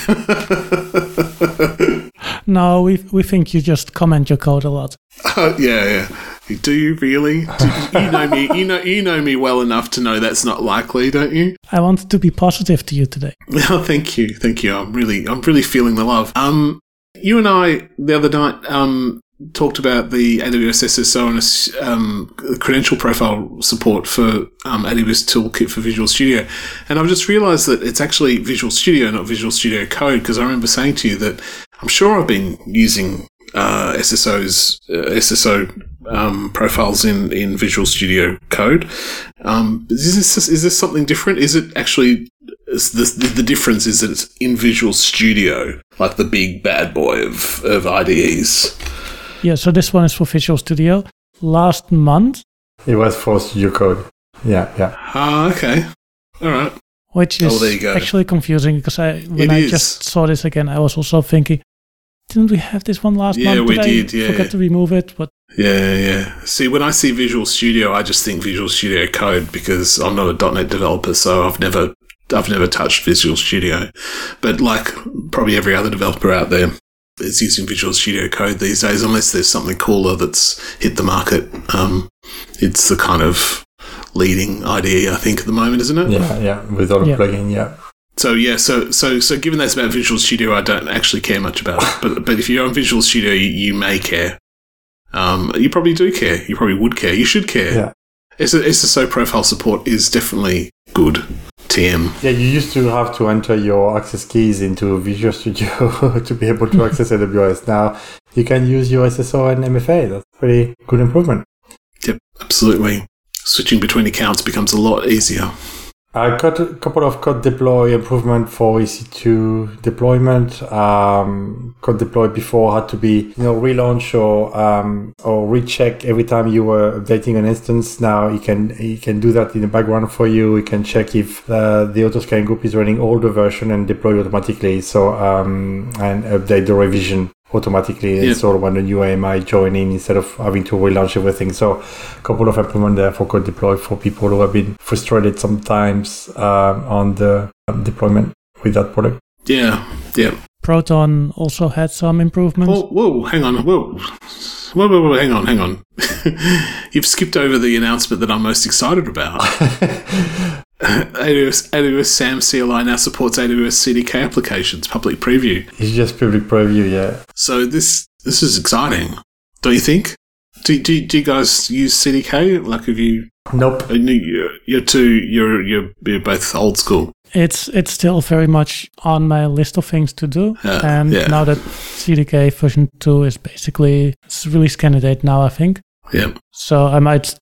No, we we think you just comment your code a lot. Uh, yeah, yeah. Do you really? Do you, you know me. You know you know me well enough to know that's not likely, don't you? I wanted to be positive to you today. Oh, thank you, thank you. I'm really I'm really feeling the love. Um, you and I the other night um. talked about the A W S S S O and um, credential profile support for um, A W S Toolkit for Visual Studio. And I've just realized that it's actually Visual Studio, not Visual Studio Code, because I remember saying to you that I'm sure I've been using uh, S S Os, uh, S S O um, profiles in, in Visual Studio Code. Um, is this, is this something different? Is it actually... The, the difference is that it's in Visual Studio, like the big bad boy of, of I D Es. Yeah, so this one is for Visual Studio. Last month... It was for Studio Code. Yeah, yeah. Ah, uh, okay. All right. Which is oh, actually confusing, because I when it I is. just saw this again, I was also thinking, didn't we have this one last yeah, month? We did we did, yeah. I forgot yeah. to remove it? But yeah, yeah. See, when I see Visual Studio, I just think Visual Studio Code, because I'm not a dot net developer, so I've never, I've never touched Visual Studio. But like probably every other developer out there, it's using Visual Studio Code these days, unless there's something cooler that's hit the market. Um, it's the kind of leading I D E, I think, at the moment, isn't it? Yeah, yeah, without a yeah. plugin, yeah. So, yeah, so so so given that's about Visual Studio, I don't actually care much about it. But but if you're on Visual Studio, you, you may care. Um, you probably do care. You probably would care. You should care. Yeah. S S O profile support is definitely good. T M. Yeah, you used to have to enter your access keys into Visual Studio to be able to access A W S. Now you can use your S S O and M F A. That's a pretty good improvement. Yep, absolutely. Switching between accounts becomes a lot easier. I got a couple of code deploy improvement for E C two deployment. Um, code deploy before had to be, you know, relaunch or, um, or recheck every time you were updating an instance. Now you can, you can do that in the background for you. You can check if, uh, the auto scaling group is running older version and deploy automatically. So, um, and update the revision automatically. Yeah. And sort of when the new A M I join in instead of having to relaunch everything. So a couple of improvements there for code deploy for people who have been frustrated sometimes uh, on the deployment with that product. Yeah, yeah. Proton also had some improvements. Oh, whoa, hang on, whoa. Whoa, whoa, whoa, hang on, hang on. You've skipped over the announcement that I'm most excited about. A W S, A W S SAM C L I now supports A W S C D K applications. Public preview. It's just public preview, yeah. So this this is exciting, don't you think? Do do, do you guys use C D K? Like, have you? Nope. You're, you're too. You're you're you're both old school. It's it's still very much on my list of things to do. Uh, and yeah. Now that C D K version two is basically it's release candidate now, I think. Yeah. So I might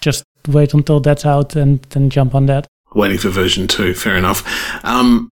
just wait until that's out and then jump on that. Waiting for version two, fair enough. Um,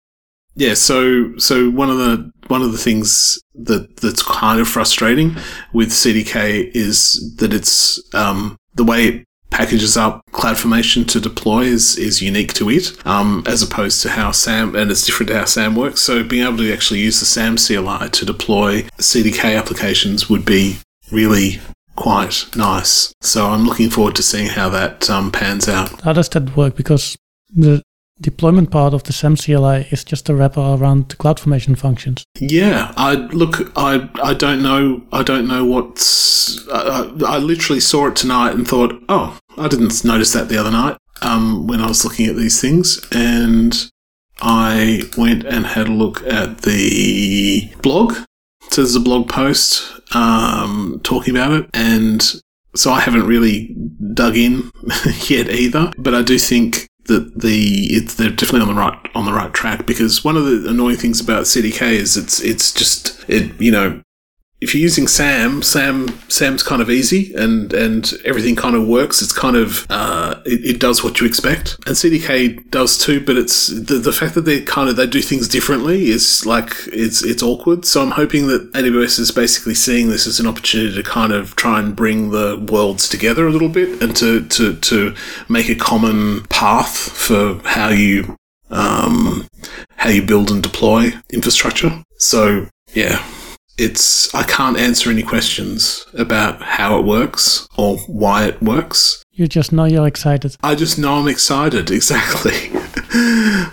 yeah, so so one of the one of the things that that's kind of frustrating with C D K is that it's um, the way it packages up CloudFormation to deploy is is unique to it, um, as opposed to how SAM and it's different to how SAM works. So being able to actually use the SAM C L I to deploy C D K applications would be really quite nice. So I'm looking forward to seeing how that um, pans out. How does that work? Because the deployment part of the SAM C L I is just a wrapper around the CloudFormation functions. Yeah, I look. I I don't know. I don't know what's. I, I literally saw it tonight and thought, oh, I didn't notice that the other night um, when I was looking at these things, and I went and had a look at the blog. So there's a blog post um, talking about it, and so I haven't really dug in yet either, but I do think that the it's, they're definitely on the right on the right track, because one of the annoying things about C D K is it's it's just it you know if you're using SAM SAM SAM's kind of easy and and everything kind of works. It's kind of uh, it, it does what you expect, and C D K does too. But it's the, the fact that they kind of they do things differently is like it's it's awkward. So I'm hoping that A W S is basically seeing this as an opportunity to kind of try and bring the worlds together a little bit and to to to make a common path for how you um how you build and deploy infrastructure. So yeah. It's, I can't answer any questions about how it works or why it works. You just know you're excited. I just know I'm excited, exactly.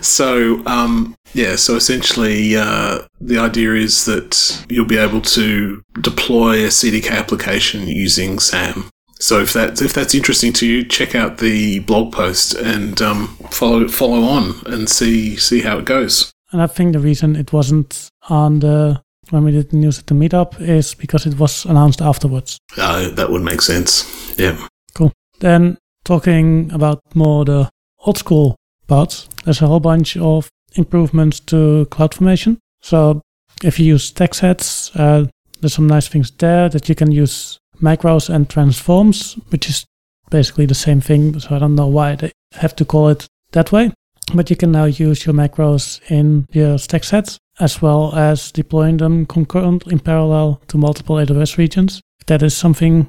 So, um, yeah, so essentially uh, the idea is that you'll be able to deploy a C D K application using SAM. So if that's, if that's interesting to you, check out the blog post and um, follow follow on and see see how it goes. And I think the reason it wasn't on the... when we did the news at the meetup is because it was announced afterwards. Uh, that would make sense. Yeah. Cool. Then talking about more the old school parts, there's a whole bunch of improvements to CloudFormation. So if you use stack sets, uh, there's some nice things there that you can use macros and transforms, which is basically the same thing. So I don't know why they have to call it that way, but you can now use your macros in your stack sets, as well as deploying them concurrent in parallel to multiple A W S regions. If that is something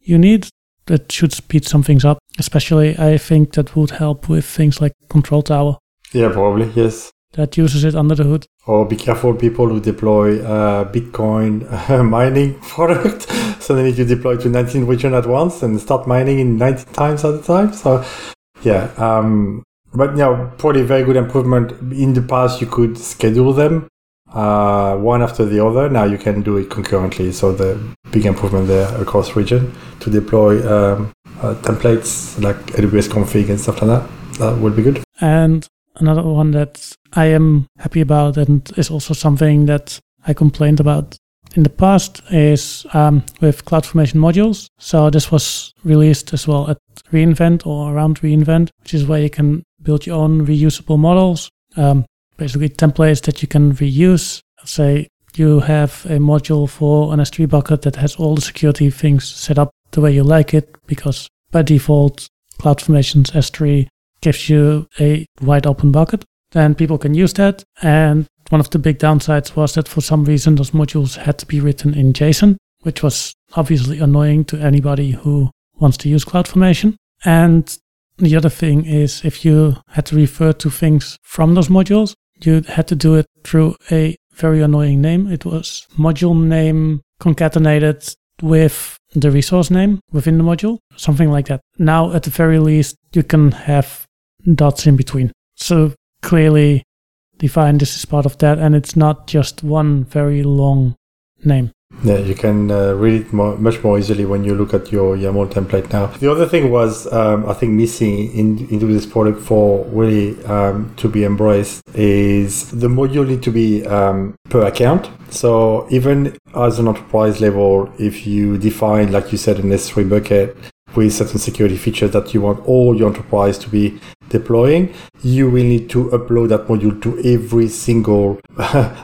you need, that should speed some things up. Especially, I think that would help with things like Control Tower. Yeah, probably, yes. That uses it under the hood. Or be careful, people who deploy uh, Bitcoin mining product. Suddenly you deploy to nineteen regions at once and start mining in nineteen times at a time. So, yeah. Um, But you know, probably very good improvement. In the past, you could schedule them uh, one after the other. Now you can do it concurrently. So the big improvement there across region to deploy um, uh, templates like A W S Config and stuff like that. That would be good. And another one that I am happy about and is also something that I complained about in the past is um, with CloudFormation modules. So this was released as well at reInvent or around reInvent, which is where you can build your own reusable models, um, basically templates that you can reuse. Say you have a module for an S three bucket that has all the security things set up the way you like it, because by default, CloudFormation's S three gives you a wide open bucket, then people can use that. And one of the big downsides was that for some reason those modules had to be written in JSON, which was obviously annoying to anybody who wants to use CloudFormation. And the other thing is, if you had to refer to things from those modules, you had to do it through a very annoying name. It was module name concatenated with the resource name within the module, something like that. Now, at the very least, you can have dots in between. So clearly define this is part of that, and it's not just one very long name. Yeah, you can uh, read it more, much more easily when you look at your YAML template now. The other thing was, um, I think, missing in, into this product for really um, to be embraced is the module need to be um, per account. So even as an enterprise level, if you define, like you said, an S three bucket with certain security features that you want all your enterprise to be deploying, you will need to upload that module to every single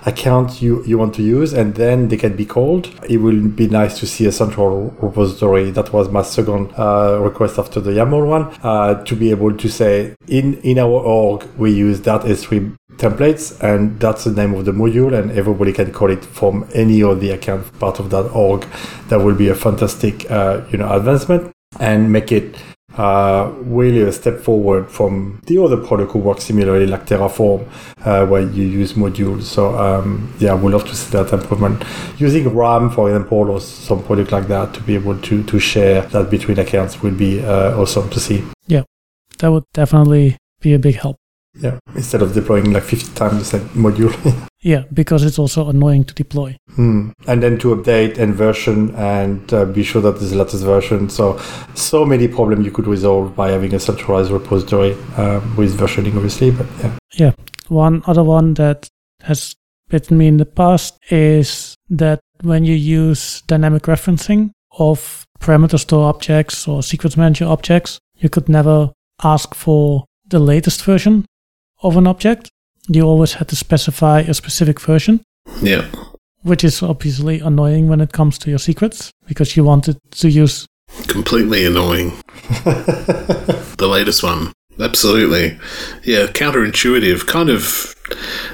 account you, you want to use, and then they can be called. It will be nice to see a central repository. That was my second uh, request after the YAML one, uh, to be able to say, in, in our org, we use that S three templates, and that's the name of the module, and everybody can call it from any of the accounts part of that org. That will be a fantastic uh, you know, advancement, and make it Uh, really a step forward from the other product who works similarly, like Terraform, uh, where you use modules. So um, yeah, we'd love to see that improvement. Using RAM, for example, or some product like that to be able to, to share that between accounts would be uh, awesome to see. Yeah, that would definitely be a big help. Yeah, instead of deploying like fifty times the same module. Yeah, because it's also annoying to deploy. Mm. And then to update and version and uh, be sure that there's the latest version. So, so many problems you could resolve by having a centralized repository uh, with versioning, obviously. But yeah. Yeah. One other one that has bitten me in the past is that when you use dynamic referencing of parameter store objects or secrets manager objects, you could never ask for the latest version of an object. You always had to specify a specific version. Yeah. Which is obviously annoying when it comes to your secrets, because you wanted to use... Completely annoying. The latest one. Absolutely. Yeah, counterintuitive. Kind of...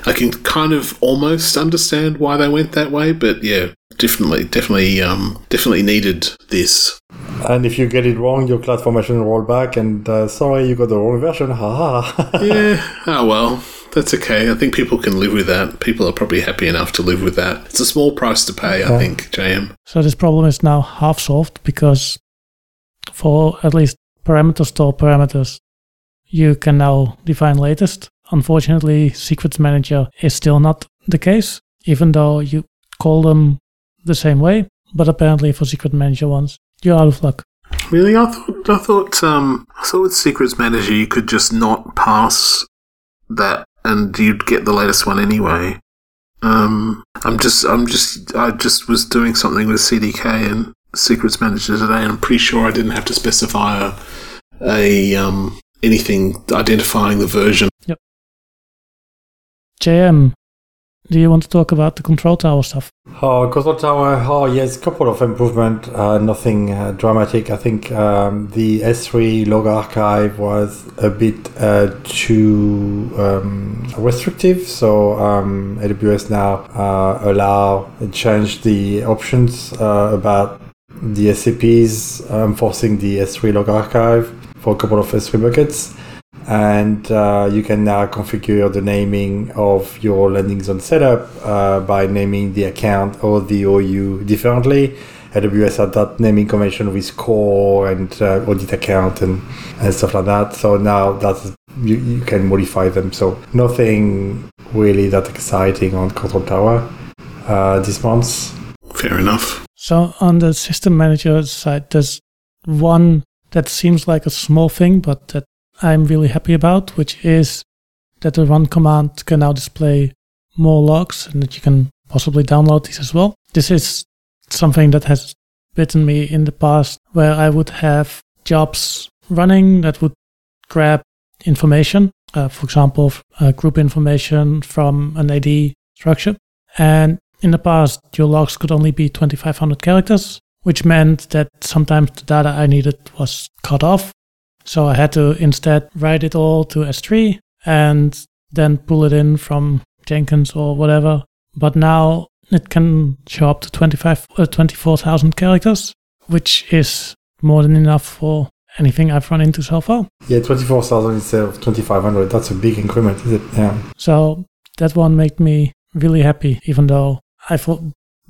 I can kind of almost understand why they went that way, but yeah, definitely, definitely, um, definitely needed this. And if you get it wrong, your CloudFormation roll back and uh, sorry, you got the wrong version. Ha ha. Yeah. Oh well, that's okay. I think people can live with that. People are probably happy enough to live with that. It's a small price to pay, okay. I think, J M. So this problem is now half solved because, for at least parameter store parameters, you can now define latest. Unfortunately, Secrets Manager is still not the case, even though you call them the same way. But apparently, for Secret Manager ones, you're out of luck. Really, I thought I thought um, I thought with Secrets Manager you could just not pass that, and you'd get the latest one anyway. Um, I'm just I'm just I just was doing something with C D K and Secrets Manager today, and I'm pretty sure I didn't have to specify a, a um, anything identifying the version. Yep. J M, do you want to talk about the Control Tower stuff? Oh, Control Tower, oh yes, couple of improvement, uh, nothing uh, dramatic. I think um, the S three log archive was a bit uh, too um, restrictive, so um, A W S now uh, allow and change the options uh, about the S C Ps um, forcing the S three log archive for a couple of S three buckets. And uh, you can now configure the naming of your landing zone setup uh, by naming the account or the O U differently. A W S had that naming convention with core and uh, audit account and, and stuff like that. So now that's, you, you can modify them. So nothing really that exciting on Control Tower uh, this month. Fair enough. So on the system manager side, there's one that seems like a small thing, but that I'm really happy about, which is that the run command can now display more logs and that you can possibly download these as well. This is something that has bitten me in the past, where I would have jobs running that would grab information, uh, for example, uh, group information from an A D structure. And in the past, your logs could only be twenty-five hundred characters, which meant that sometimes the data I needed was cut off. So I had to instead write it all to S three and then pull it in from Jenkins or whatever. But now it can show up to twenty-five, uh, twenty-four thousand characters, which is more than enough for anything I've run into so far. Yeah, twenty-four thousand instead of twenty-five hundred. That's a big increment, is it? Yeah. So that one made me really happy, even though I've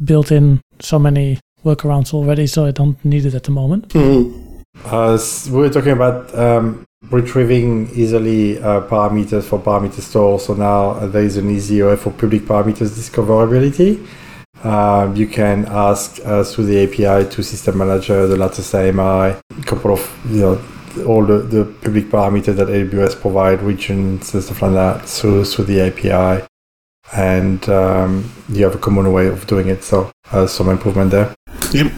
built in so many workarounds already, so I don't need it at the moment. Mm-hmm. Uh, we were talking about um, retrieving easily uh, parameters for parameter store. So now uh, there is an easy way for public parameters discoverability. Uh, you can ask uh, through the A P I to System Manager, the latest A M I, a couple of, you know, all the, the public parameters that A W S provide, regions and stuff like that, through, through the A P I. And um, you have a common way of doing it. So uh, some improvement there. Yep.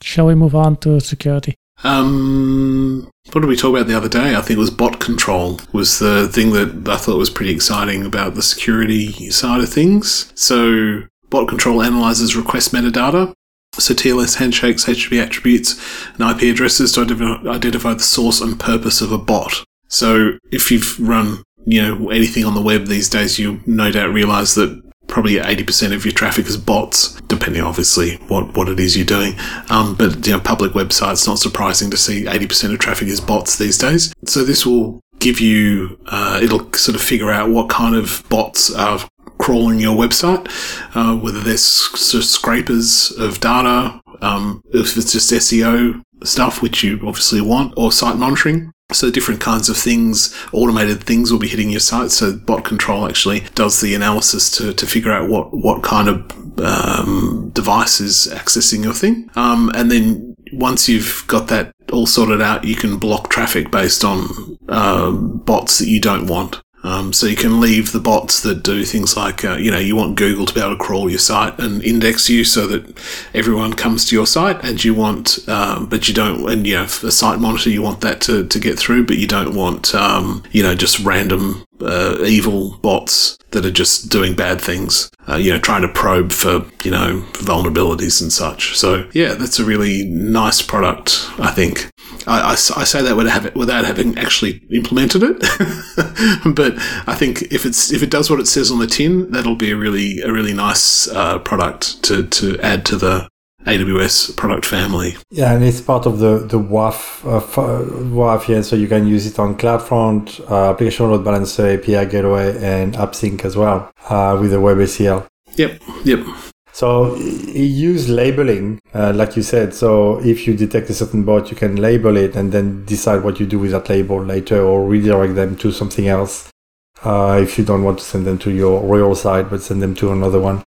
Shall we move on to security? Um, what did we talk about the other day? I think it was bot control was the thing that I thought was pretty exciting about the security side of things. So bot control analyzes request metadata. So T L S handshakes, H T T P attributes, and I P addresses to identify the source and purpose of a bot. So if you've run, you know, anything on the web these days, you no doubt realize that probably eighty percent of your traffic is bots, depending obviously what, what it is you're doing. Um, but you know, public websites, not surprising to see eighty percent of traffic is bots these days. So this will give you, uh, it'll sort of figure out what kind of bots are crawling your website, uh, whether they're sort of scrapers of data, um, if it's just S E O stuff, which you obviously want, or site monitoring. So different kinds of things, automated things will be hitting your site. So bot control actually does the analysis to, to figure out what, what kind of um, device is accessing your thing. Um, and then once you've got that all sorted out, you can block traffic based on uh, bots that you don't want. Um, so you can leave the bots that do things like, uh, you know, you want Google to be able to crawl your site and index you so that everyone comes to your site, and you want, um, but you don't, and you know, a site monitor, you want that to, to get through, but you don't want, um, you know, just random uh, evil bots that are just doing bad things, uh, you know, trying to probe for, you know, vulnerabilities and such. So yeah, that's a really nice product, I think. I, I, I say that without, it, without having actually implemented it, but I think if it's if it does what it says on the tin, that'll be a really a really nice uh, product to, to add to the A W S product family. Yeah, and it's part of the the W A F uh, W A F yeah, so you can use it on CloudFront, uh, Application Load Balancer, A P I Gateway, and AppSync as well uh, with the WebACL. Yep. Yep. So use labeling, uh, like you said. So if you detect a certain bot, you can label it and then decide what you do with that label later, or redirect them to something else. Uh, if you don't want to send them to your royal side, but send them to another one.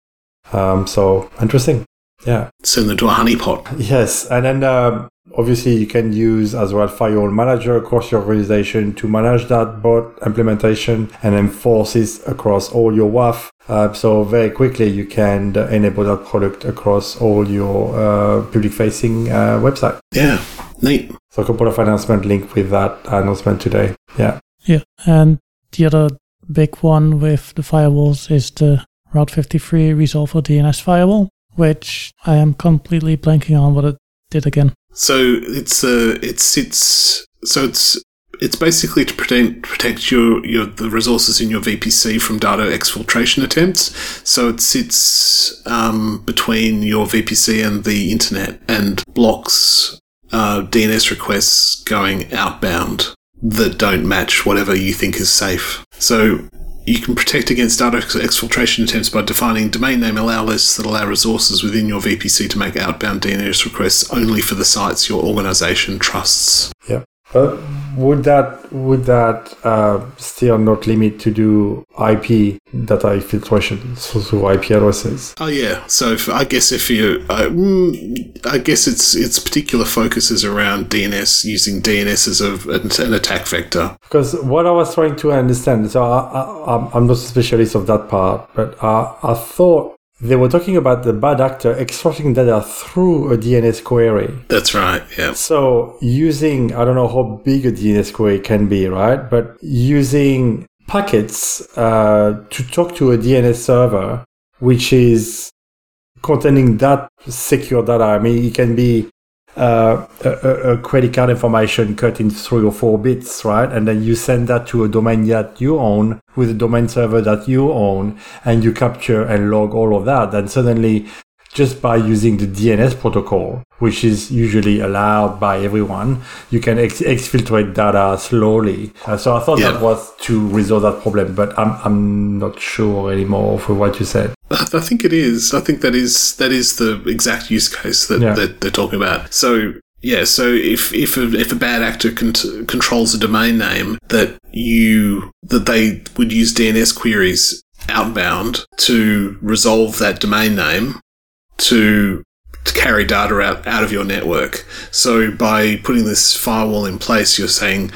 Um, so interesting. Yeah. Send them to a honeypot. Yes. And then uh, obviously you can use as well firewall manager across your organization to manage that bot implementation and enforce this across all your W A F. Uh, so very quickly you can enable that product across all your uh, public-facing uh, website. Yeah, neat. So a couple of announcements linked with that announcement today. Yeah. Yeah, and the other big one with the firewalls is the Route fifty-three resolver D N S firewall, which I am completely blanking on what it did again. So it's uh, it's it's so it's. It's basically to protect, protect your, your the resources in your V P C from data exfiltration attempts. So it sits um, between your V P C and the internet and blocks uh, D N S requests going outbound that don't match whatever you think is safe. So you can protect against data exfiltration attempts by defining domain name allow lists that allow resources within your V P C to make outbound D N S requests only for the sites your organization trusts. Yeah. Uh, would that would that uh, still not limit to do I P data filtration through I P addresses? Oh yeah, so if, I guess if you, uh, I guess its its particular focus is around D N S, using D N S as a, an, an attack vector. Because what I was trying to understand, so I, I, I'm not a specialist of that part, but I, I thought they were talking about the bad actor extracting data through a D N S query. That's right, yeah. So using, I don't know how big a D N S query can be, right? But using packets uh, to talk to a D N S server, which is containing that secure data. I mean, it can be uh, a, a credit card information cut in three or four bits, right? And then you send that to a domain that you own with a domain server that you own, and you capture and log all of that. And suddenly, just by using the D N S protocol, which is usually allowed by everyone, you can ex- exfiltrate data slowly. Uh, so I thought yeah. that was to resolve that problem, but I'm I'm not sure anymore for what you said. I think it is. I think that is that is the exact use case that, yeah. that they're talking about. So yeah, so if if a, if a bad actor con- controls a domain name that you that they would use D N S queries outbound to resolve that domain name. To, to carry data out, out of your network. So by putting this firewall in place, you're saying,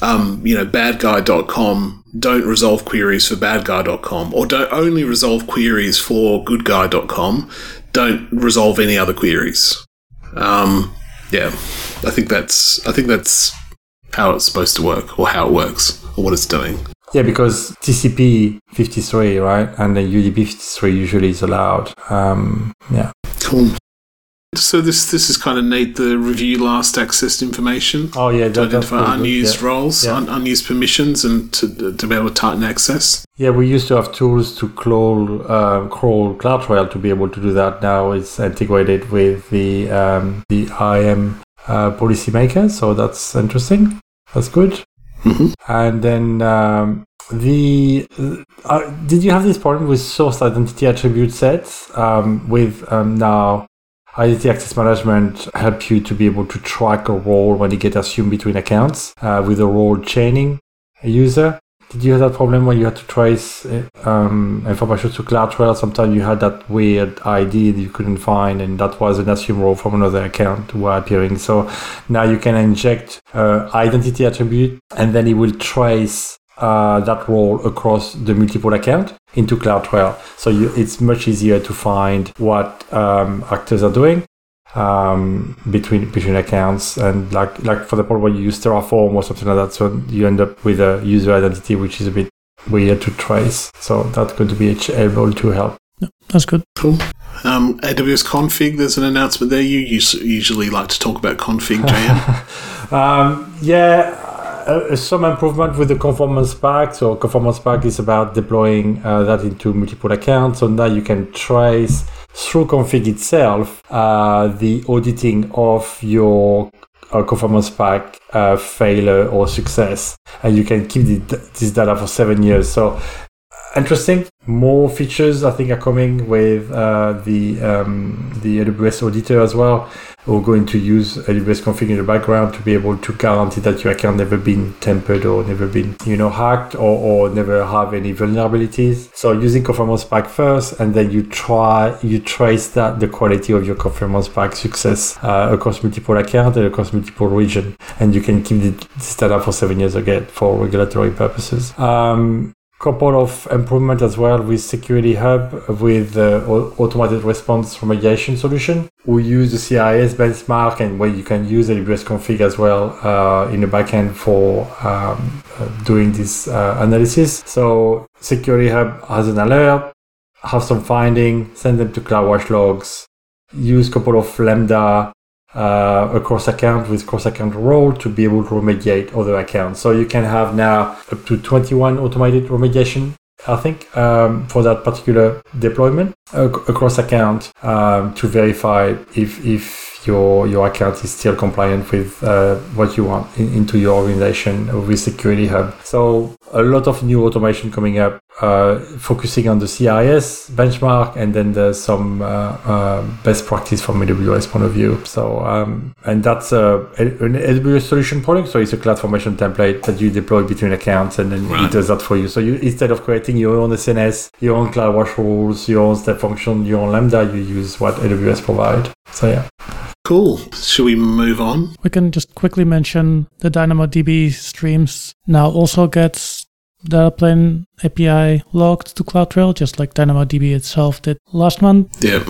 um, you know, badguy dot com, don't resolve queries for badguy dot com, or don't only resolve queries for goodguy dot com. Don't resolve any other queries. Um, yeah, I think that's I think that's how it's supposed to work, or how it works, or what it's doing. Yeah, because T C P fifty-three, right? And then U D P fifty-three usually is allowed. Um, yeah. Cool. So this this is kind of neat, the review last accessed information. Oh, yeah. That, to identify unused good. roles, yeah. un- unused permissions, and to, to be able to tighten access. Yeah, we used to have tools to crawl, uh, crawl CloudTrail to be able to do that. Now it's integrated with the, um, the I A M uh, policymaker. So that's interesting. That's good. Mm-hmm. And then um, the uh, did you have this problem with source identity attribute sets um, with um, now identity access management help you to be able to track a role when it gets assumed between accounts uh, with a role chaining a user? Did you have that problem when you had to trace um, information to CloudTrail? Sometimes you had that weird I D that you couldn't find, and that was an assumed role from another account were appearing. So now you can inject uh, identity attribute, and then it will trace uh, that role across the multiple account into CloudTrail. So you, it's much easier to find what um, actors are doing. Um, between between accounts, and like like for the part where you use Terraform or something like that, so you end up with a user identity which is a bit weird to trace. So that's going to be able to help. Yeah, that's good. Cool. Um, A W S Config. There's an announcement there. You usually like to talk about Config, J M. um, yeah. Uh, some improvement with the Conformance Pack. So Conformance Pack is about deploying uh, that into multiple accounts. So now you can trace through config itself uh, the auditing of your uh, Conformance Pack uh, failure or success. And you can keep the, this data for seven years. So interesting. More features, I think, are coming with uh, the um, the A W S Auditor as well. We're going to use A W S Config in the background to be able to guarantee that your account never been tampered or never been, you know, hacked or, or never have any vulnerabilities. So using Conformance Pack first, and then you try you trace that the quality of your Conformance Pack success uh, across multiple accounts and across multiple regions, and you can keep this data for seven years again for regulatory purposes. Um, Couple of improvement as well with Security Hub with uh, automated response remediation solution. We use the C I S benchmark, and where you can use A W S Config as well uh, in the backend for um, doing this uh, analysis. So Security Hub has an alert, have some finding, send them to CloudWatch logs, use a couple of Lambda uh, a cross account with cross account role to be able to remediate other accounts. So you can have now up to twenty-one automated remediation, I think, um, for that particular deployment across account, um, to verify if, if your, your account is still compliant with, uh, what you want in, into your organization with Security Hub. So a lot of new automation coming up, uh, focusing on the C I S benchmark, and then there's some, uh, uh, best practice from A W S point of view. So, um, and that's a, an A W S solution product. So it's a CloudFormation template that you deploy between accounts, and then right. it does that for you. So you, instead of creating your own S N S, your own CloudWatch rules, your own Step Function, your own Lambda, you use what A W S provide. So yeah. Cool. Should we move on? We can just quickly mention the DynamoDB streams now also gets the plane A P I logged to CloudTrail, just like DynamoDB itself did last month. Yep.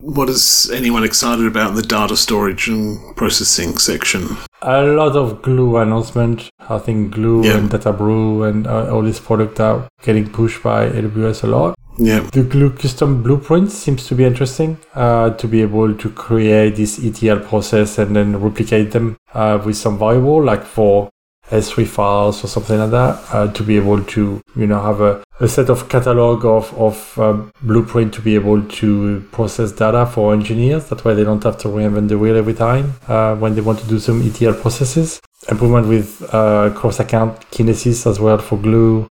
What is anyone excited about in the data storage and processing section? A lot of Glue announcement. I think Glue yep. and Data Brew and uh, all these products are getting pushed by A W S a lot. Yeah. The custom blueprint seems to be interesting, uh, to be able to create this E T L process and then replicate them uh, with some variable, like for S three files or something like that, uh, to be able to, you know, have a, a set of catalog of, of uh, blueprint to be able to process data for engineers. That way they don't have to reinvent the wheel every time uh, when they want to do some E T L processes. Improvement with uh, cross-account kinesis as well for Glue,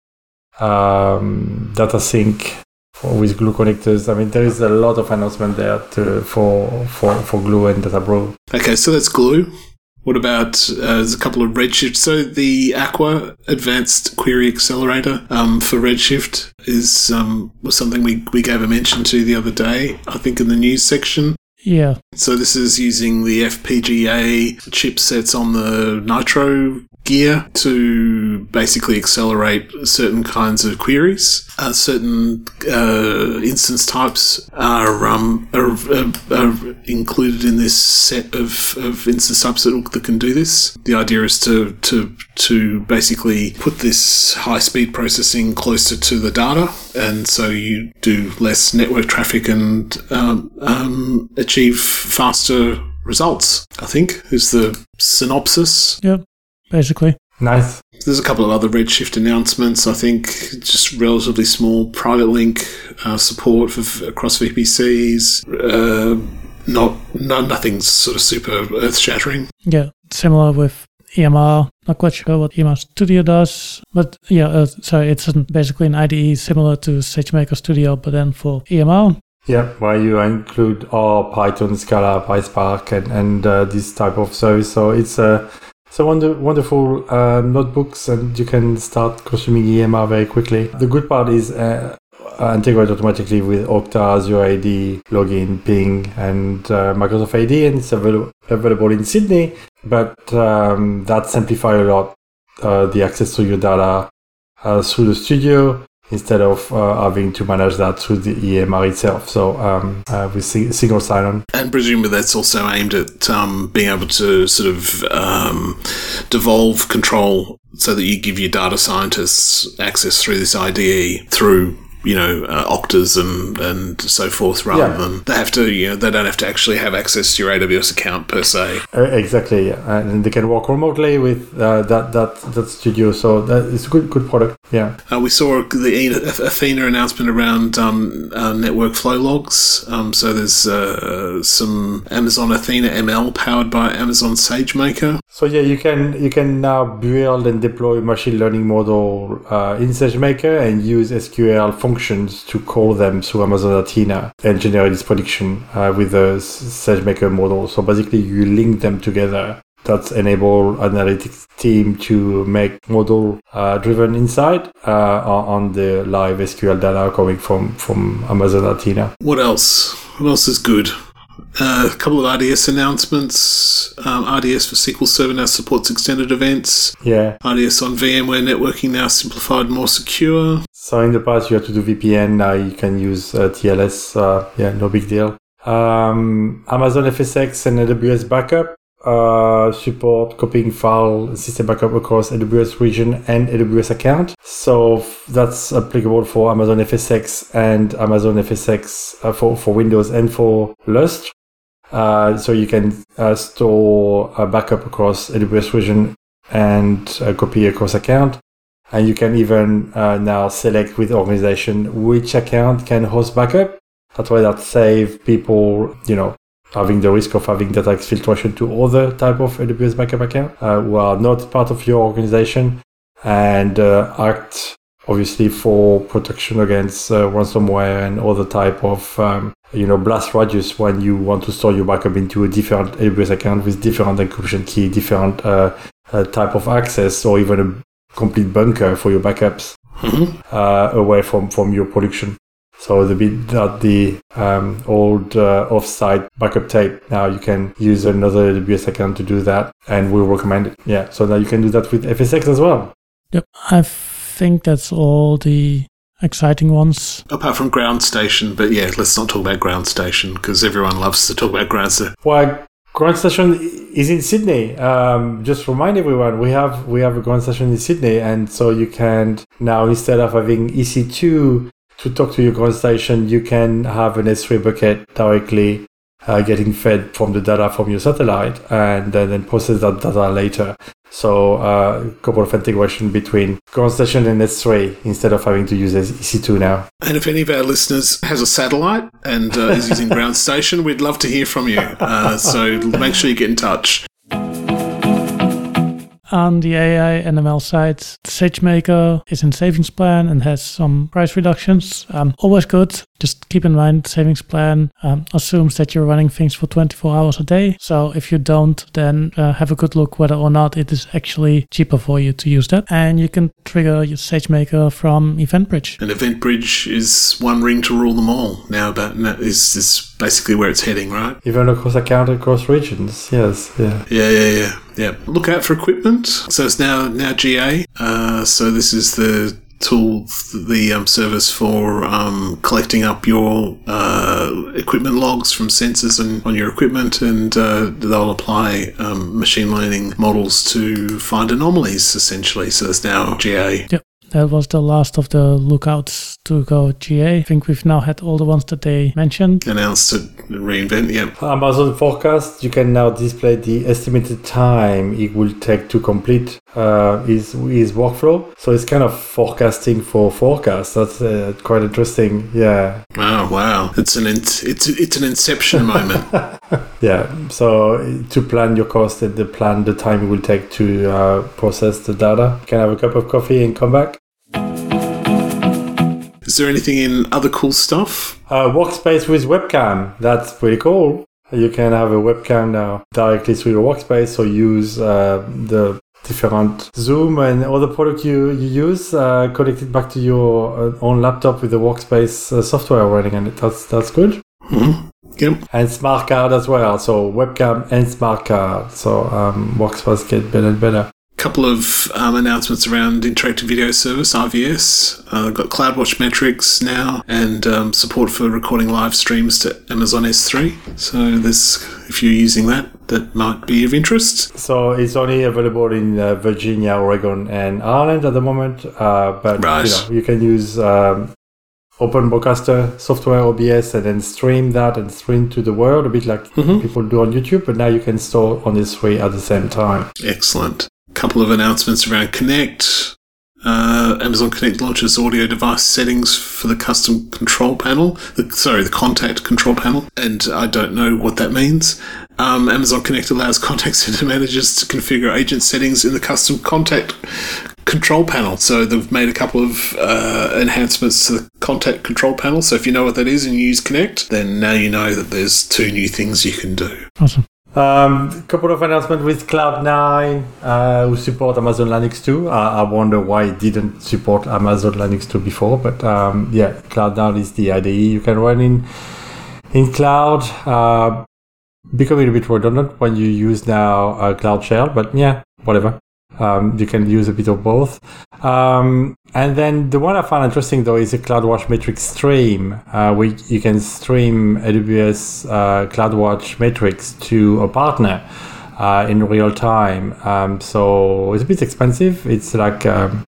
um, data sync for, with Glue connectors. I mean, there is a lot of announcement there to, for, for, for Glue and DataBro. Okay, so that's Glue. What about, uh, there's a couple of Redshift. So the Aqua Advanced Query Accelerator um, for Redshift is um, was something we, we gave a mention to the other day, I think in the news section. Yeah. So this is using the F P G A chipsets on the Nitro gear to basically accelerate certain kinds of queries. Uh, certain uh, instance types are, um, are, are, are included in this set of, of instance types that, that can do this. The idea is to, to, to basically put this high-speed processing closer to the data, and so you do less network traffic and um, um, achieve faster results, I think, is the synopsis. Yep, basically. Nice. There's a couple of other Redshift announcements, I think, just relatively small. Private link uh, support for, across V P Cs. Uh, not, no, nothing sort of super earth-shattering. Yeah, similar with E M R. Not quite sure what E M R Studio does, but yeah, uh, sorry, it's basically an I D E similar to SageMaker Studio, but then for E M R. Yeah, where you include all Python, Scala, PySpark, and, and uh, this type of service. So it's a so wonder, wonderful uh, notebooks, and you can start consuming E M R very quickly. The good part is uh, integrated automatically with Okta, Azure A D, Login, Ping, and uh, Microsoft A D, and it's avail- available in Sydney. But um, that simplifies a lot uh, the access to your data uh, through the studio, instead of uh, having to manage that through the E M R itself. So um, uh, with single sign-on. And presumably that's also aimed at um, being able to sort of um, devolve control so that you give your data scientists access through this I D E through, you know, uh, Oktas and, and so forth, rather yeah. than they have to, you know, they don't have to actually have access to your A W S account per se. Uh, exactly, yeah. And they can work remotely with uh, that that that studio. So that it's a good good product. Yeah. Uh, we saw the Athena announcement around um, uh, network flow logs. Um, so there's uh, some Amazon Athena M L powered by Amazon SageMaker. So yeah, you can you can now build and deploy machine learning model uh, in SageMaker and use S Q L functions to call them through Amazon Athena and generate this prediction uh, with the SageMaker model. So basically, you link them together. That enable analytics team to make model-driven uh, insight uh, on the live S Q L data coming from, from Amazon Athena. What else? What else is good? Uh, a couple of R D S announcements. Um, R D S for S Q L Server now supports extended events. Yeah. R D S on VMware networking now simplified and more secure. So in the past, you had to do V P N. Now you can use uh, T L S. Uh, yeah, no big deal. Um, Amazon F S X and A W S Backup uh, support copying file system backup across A W S region and A W S account. So that's applicable for Amazon F S X and Amazon F S X uh, for, for Windows and for Lust. Uh, so you can uh, store a backup across A W S region and uh, copy across account. And you can even uh, now select with organization which account can host backup. That way that saves people, you know, having the risk of having data exfiltration to other type of A W S backup account uh, who are not part of your organization, and uh, act obviously for protection against uh, ransomware and other type of um, you know blast radius when you want to store your backup into a different A W S account with different encryption key, different uh, uh, type of access, or even a complete bunker for your backups mm-hmm. uh, away from, from your production. So the bit that the um, old uh, offsite backup tape, now you can use another A W S account to do that, and we'll recommend it. Yeah, so now you can do that with F S X as well. Yep, I think that's all the exciting ones. Apart from Ground Station, but yeah, let's not talk about Ground Station, because everyone loves to talk about Ground Station. Well, Ground Station is in Sydney. Um, just remind everyone, we have, we have a Ground Station in Sydney, and so you can now, instead of having E C two to talk to your conversation, you can have an S three bucket directly uh, getting fed from the data from your satellite and uh, then process that data later. So uh, a couple of integration between conversation and S three instead of having to use E C two now. And if any of our listeners has a satellite and uh, is using ground station, we'd love to hear from you. Uh, so make sure you get in touch. On the A I and M L side, SageMaker is in savings plan and has some price reductions. Um, always good. Just keep in mind, savings plan um, assumes that you're running things for twenty-four hours a day. So if you don't, then uh, have a good look whether or not it is actually cheaper for you to use that. And you can trigger your SageMaker from EventBridge. And EventBridge is one ring to rule them all now, but that is, is basically where it's heading, right? Even across account, across regions, yes. Yeah, yeah, yeah. yeah. yeah. Look out for equipment. So it's now now G A. Uh, so this is the... tool, the um, service for um, collecting up your uh, equipment logs from sensors and on your equipment, and uh, they'll apply um, machine learning models to find anomalies, essentially. So it's now G A. Yep. That was the last of the lookouts to go G A. I think we've now had all the ones that they mentioned. Announced at reInvent, yeah. Amazon Forecast, you can now display the estimated time it will take to complete uh, his, his workflow. So it's kind of forecasting for forecast. That's uh, quite interesting, yeah. Oh, wow. It's an, in- it's, it's an inception moment. Yeah, so to plan your cost and the plan the time it will take to uh, process the data. You can have a cup of coffee and come back. Is there anything in other cool stuff? Uh, workspace with webcam. That's pretty cool. You can have a webcam now directly through your workspace, so use uh, the different Zoom and other product you, you use, uh, connected back to your uh, own laptop with the workspace uh, software running on it. That's, that's good. Mm-hmm. Yep. And smart card as well. So webcam and smart card. So um, workspace get better and better. Couple of um, announcements around interactive video service, I V S. Uh, got CloudWatch metrics now, and um, support for recording live streams to Amazon S three. So this, if you're using that, that might be of interest. So it's only available in uh, Virginia, Oregon, and Ireland at the moment. Uh, but right. you, know, you can use um, Open Broadcaster software, O B S, and then stream that and stream to the world, a bit like mm-hmm. people do on YouTube. But now you can store on S three at the same time. Excellent. Couple of announcements around Connect. Uh, Amazon Connect launches audio device settings for the custom control panel. The, sorry, the contact control panel. And I don't know what that means. Um, Amazon Connect allows contact center managers to configure agent settings in the custom contact control panel. So they've made a couple of uh, enhancements to the contact control panel. So if you know what that is and you use Connect, then now you know that there's two new things you can do. Awesome. Um, a couple of announcements with Cloud nine, uh, who support Amazon Linux two. Uh, I wonder why it didn't support Amazon Linux two before, but um, yeah, Cloud nine is the I D E you can run in in cloud. Uh, becoming a bit redundant when you use now uh, CloudTrail, but yeah, whatever. Um, you can use a bit of both. Um, and then the one I found interesting, though, is a CloudWatch Metrics stream, uh, where you can stream A W S uh, CloudWatch Metrics to a partner uh, in real time. Um, so it's a bit expensive. It's like um,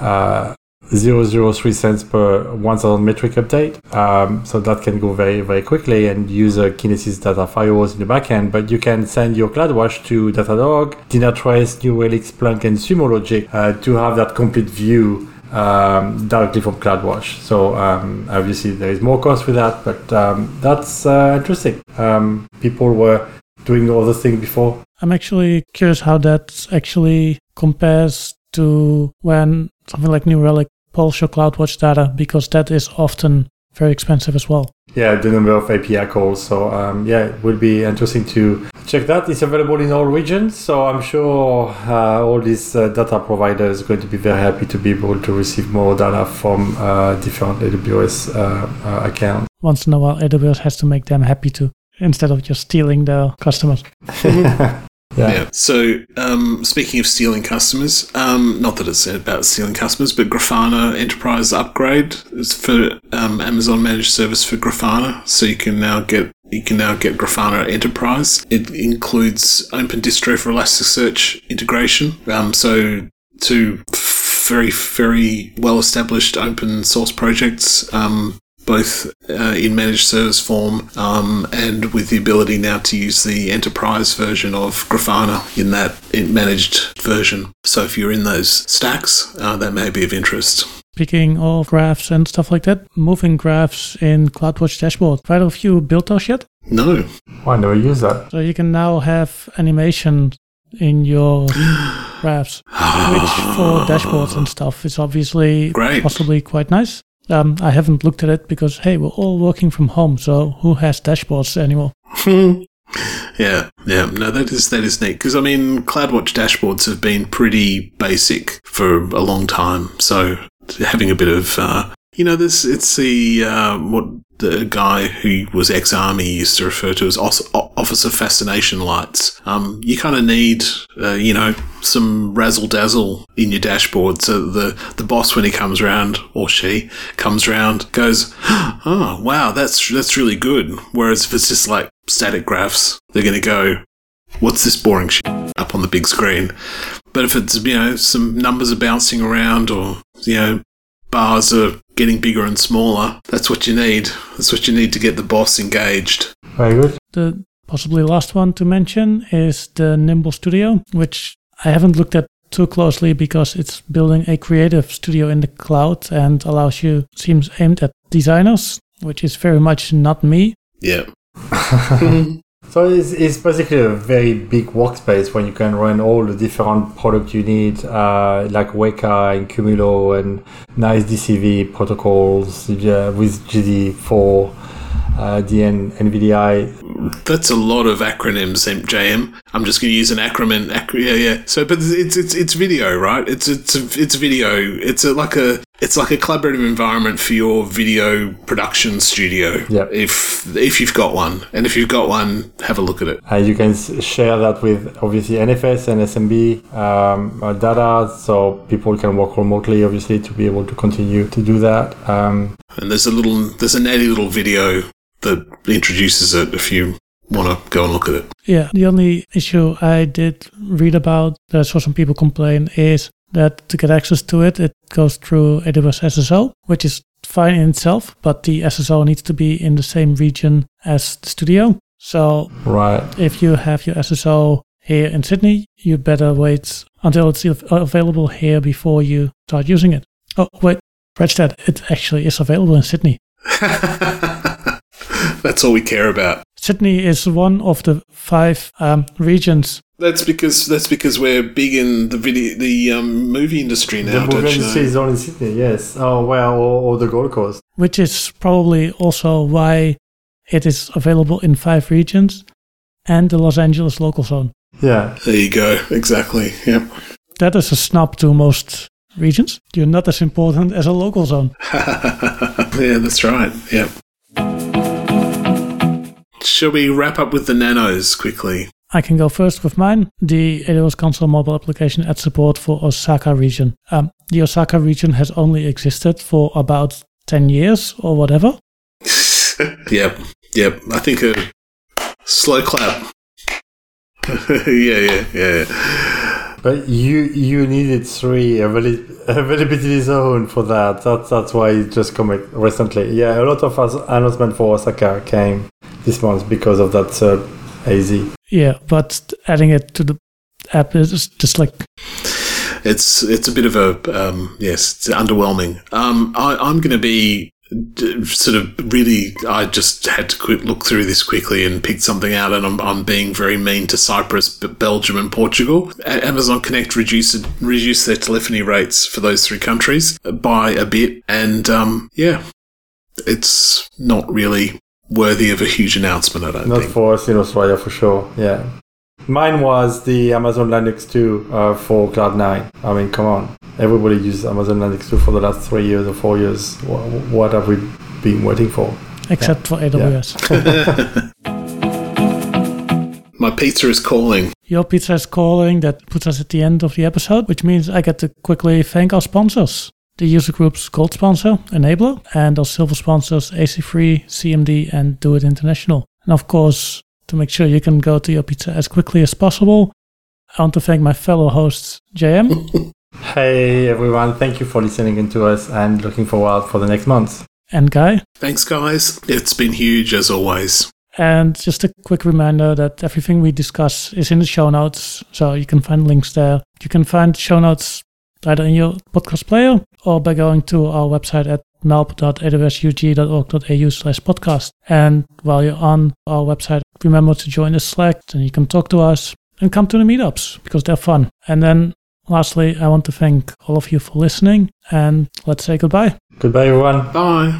uh, zero point zero three cents per one thousand metric update. Um, so that can go very, very quickly and use a Kinesis data firewalls in the backend. But you can send your CloudWatch to Datadog, Dynatrace, New Relic, Splunk, and Sumo Logic uh, to have that complete view um, directly from CloudWatch. So um, obviously there is more cost with that, but um, that's uh, interesting. Um, people were doing all those things before. I'm actually curious how that actually compares to when something like New Relic pulls your CloudWatch data, because that is often very expensive as well. Yeah, the number of A P I calls. So um, yeah, it would be interesting to check that. It's available in all regions. So I'm sure uh, all these uh, data providers are going to be very happy to be able to receive more data from uh, different A W S uh, uh, accounts. Once in a while, A W S has to make them happy too, instead of just stealing their customers. Yeah. yeah. So, um, speaking of stealing customers, um, not that it's about stealing customers, but Grafana Enterprise upgrade is for um, Amazon managed service for Grafana. So you can now get you can now get Grafana Enterprise. It includes Open Distro for Elasticsearch integration. Um, so to very, very well-established open source projects, um, both uh, in managed service form um, and with the ability now to use the enterprise version of Grafana in that managed version. So if you're in those stacks, uh, that may be of interest. Speaking of graphs and stuff like that, moving graphs in CloudWatch dashboard. Have either of you built those yet? No. Why do I use that? So you can now have animation in your graphs, which for dashboards and stuff is obviously Great. possibly quite nice. Um, I haven't looked at it because, hey, we're all working from home, so who has dashboards anymore? Yeah, yeah, no, that is that is neat because I mean, CloudWatch dashboards have been pretty basic for a long time. So having a bit of, uh, you know, this it's the uh, what the guy who was ex-army used to refer to as officer fascination lights. Um, you kind of need, uh, you know, some razzle dazzle in your dashboard so the the boss when he comes round or she comes round goes, oh wow, that's that's really good. Whereas if it's just like static graphs, they're going to go, what's this boring shit up on the big screen? But if it's, you know, some numbers are bouncing around or, you know, bars are getting bigger and smaller, that's what you need. That's what you need to get the boss engaged. Very good. The possibly last one to mention is the Nimble Studio, which I haven't looked at too closely because it's building a creative studio in the cloud and allows you, seems aimed at designers, which is very much not me. Yeah. So it's, it's basically a very big workspace where you can run all the different products you need, uh, like Weka and Cumulo and nice D C V protocols uh, with G D four, uh, D N, N V D I. That's a lot of acronyms, J M. I'm just going to use an acronym. Acro- yeah, yeah. So, but it's it's it's video, right? It's it's it's video. It's a, like a. It's like a collaborative environment for your video production studio, yep. if if you've got one. And if you've got one, have a look at it. Uh, you can share that with, obviously, N F S and S M B um, data, so people can work remotely, obviously, to be able to continue to do that. Um, and there's a little, there's a natty little video that introduces it if you want to go and look at it. Yeah, the only issue I did read about, that I saw some people complain, is that to get access to it, it goes through A W S S S O, which is fine in itself, but the S S O needs to be in the same region as the studio. So right. If you have your S S O here in Sydney, you better wait until it's available here before you start using it. Oh, wait, Redstad, it actually is available in Sydney. That's all we care about. Sydney is one of the five um, regions. That's because that's because we're big in the video, the um, movie industry now. The movie industry is only in Sydney, yes. Oh well, or, or the Gold Coast, which is probably also why it is available in five regions and the Los Angeles local zone. Yeah, there you go. Exactly. Yeah, that is a snub to most regions. You're not as important as a local zone. Yeah, that's right. Yeah. Shall we wrap up with the nanos quickly? I can go first with mine. The A W S Console mobile application adds support for Osaka region. Um, the Osaka region has only existed for about ten years or whatever. Yep, yep. I think a slow clap. yeah, yeah, yeah. But you you needed three availability zone for that. That's that's why you just commit recently. Yeah, a lot of announcements for Osaka came this month because of that uh, A Z. Yeah, but adding it to the app is just like it's it's a bit of a um, yes, it's underwhelming. Um, I, I'm going to be sort of really. I just had to quit, look through this quickly and pick something out, and I'm I'm being very mean to Cyprus, Belgium, and Portugal. Amazon Connect reduced reduced their telephony rates for those three countries by a bit, and um, yeah, it's not really worthy of a huge announcement, I don't Not think. Not for us in Australia, for sure, yeah. Mine was the Amazon Linux two uh, for Cloud nine. I mean, come on. Everybody used Amazon Linux two for the last three years or four years. What have we been waiting for? Except yeah. for A W S. Yeah. My pizza is calling. Your pizza is calling. That puts us at the end of the episode, which means I get to quickly thank our sponsors. The user group's gold sponsor, Enabler, and our silver sponsors, A C three, C M D, and Do It International. And of course, to make sure you can go to your pizza as quickly as possible, I want to thank my fellow hosts, J M, Hey, everyone. Thank you for listening in to us and looking forward for the next month. And Guy? Thanks, guys. It's been huge, as always. And just a quick reminder that everything we discuss is in the show notes, so you can find links there. You can find show notes either in your podcast player or by going to our website at melp dot a w s u g dot org dot a u slash podcast. And while you're on our website, remember to join the Slack, and you can talk to us and come to the meetups because they're fun. And then lastly, I want to thank all of you for listening, and let's say goodbye. Goodbye, everyone. Bye.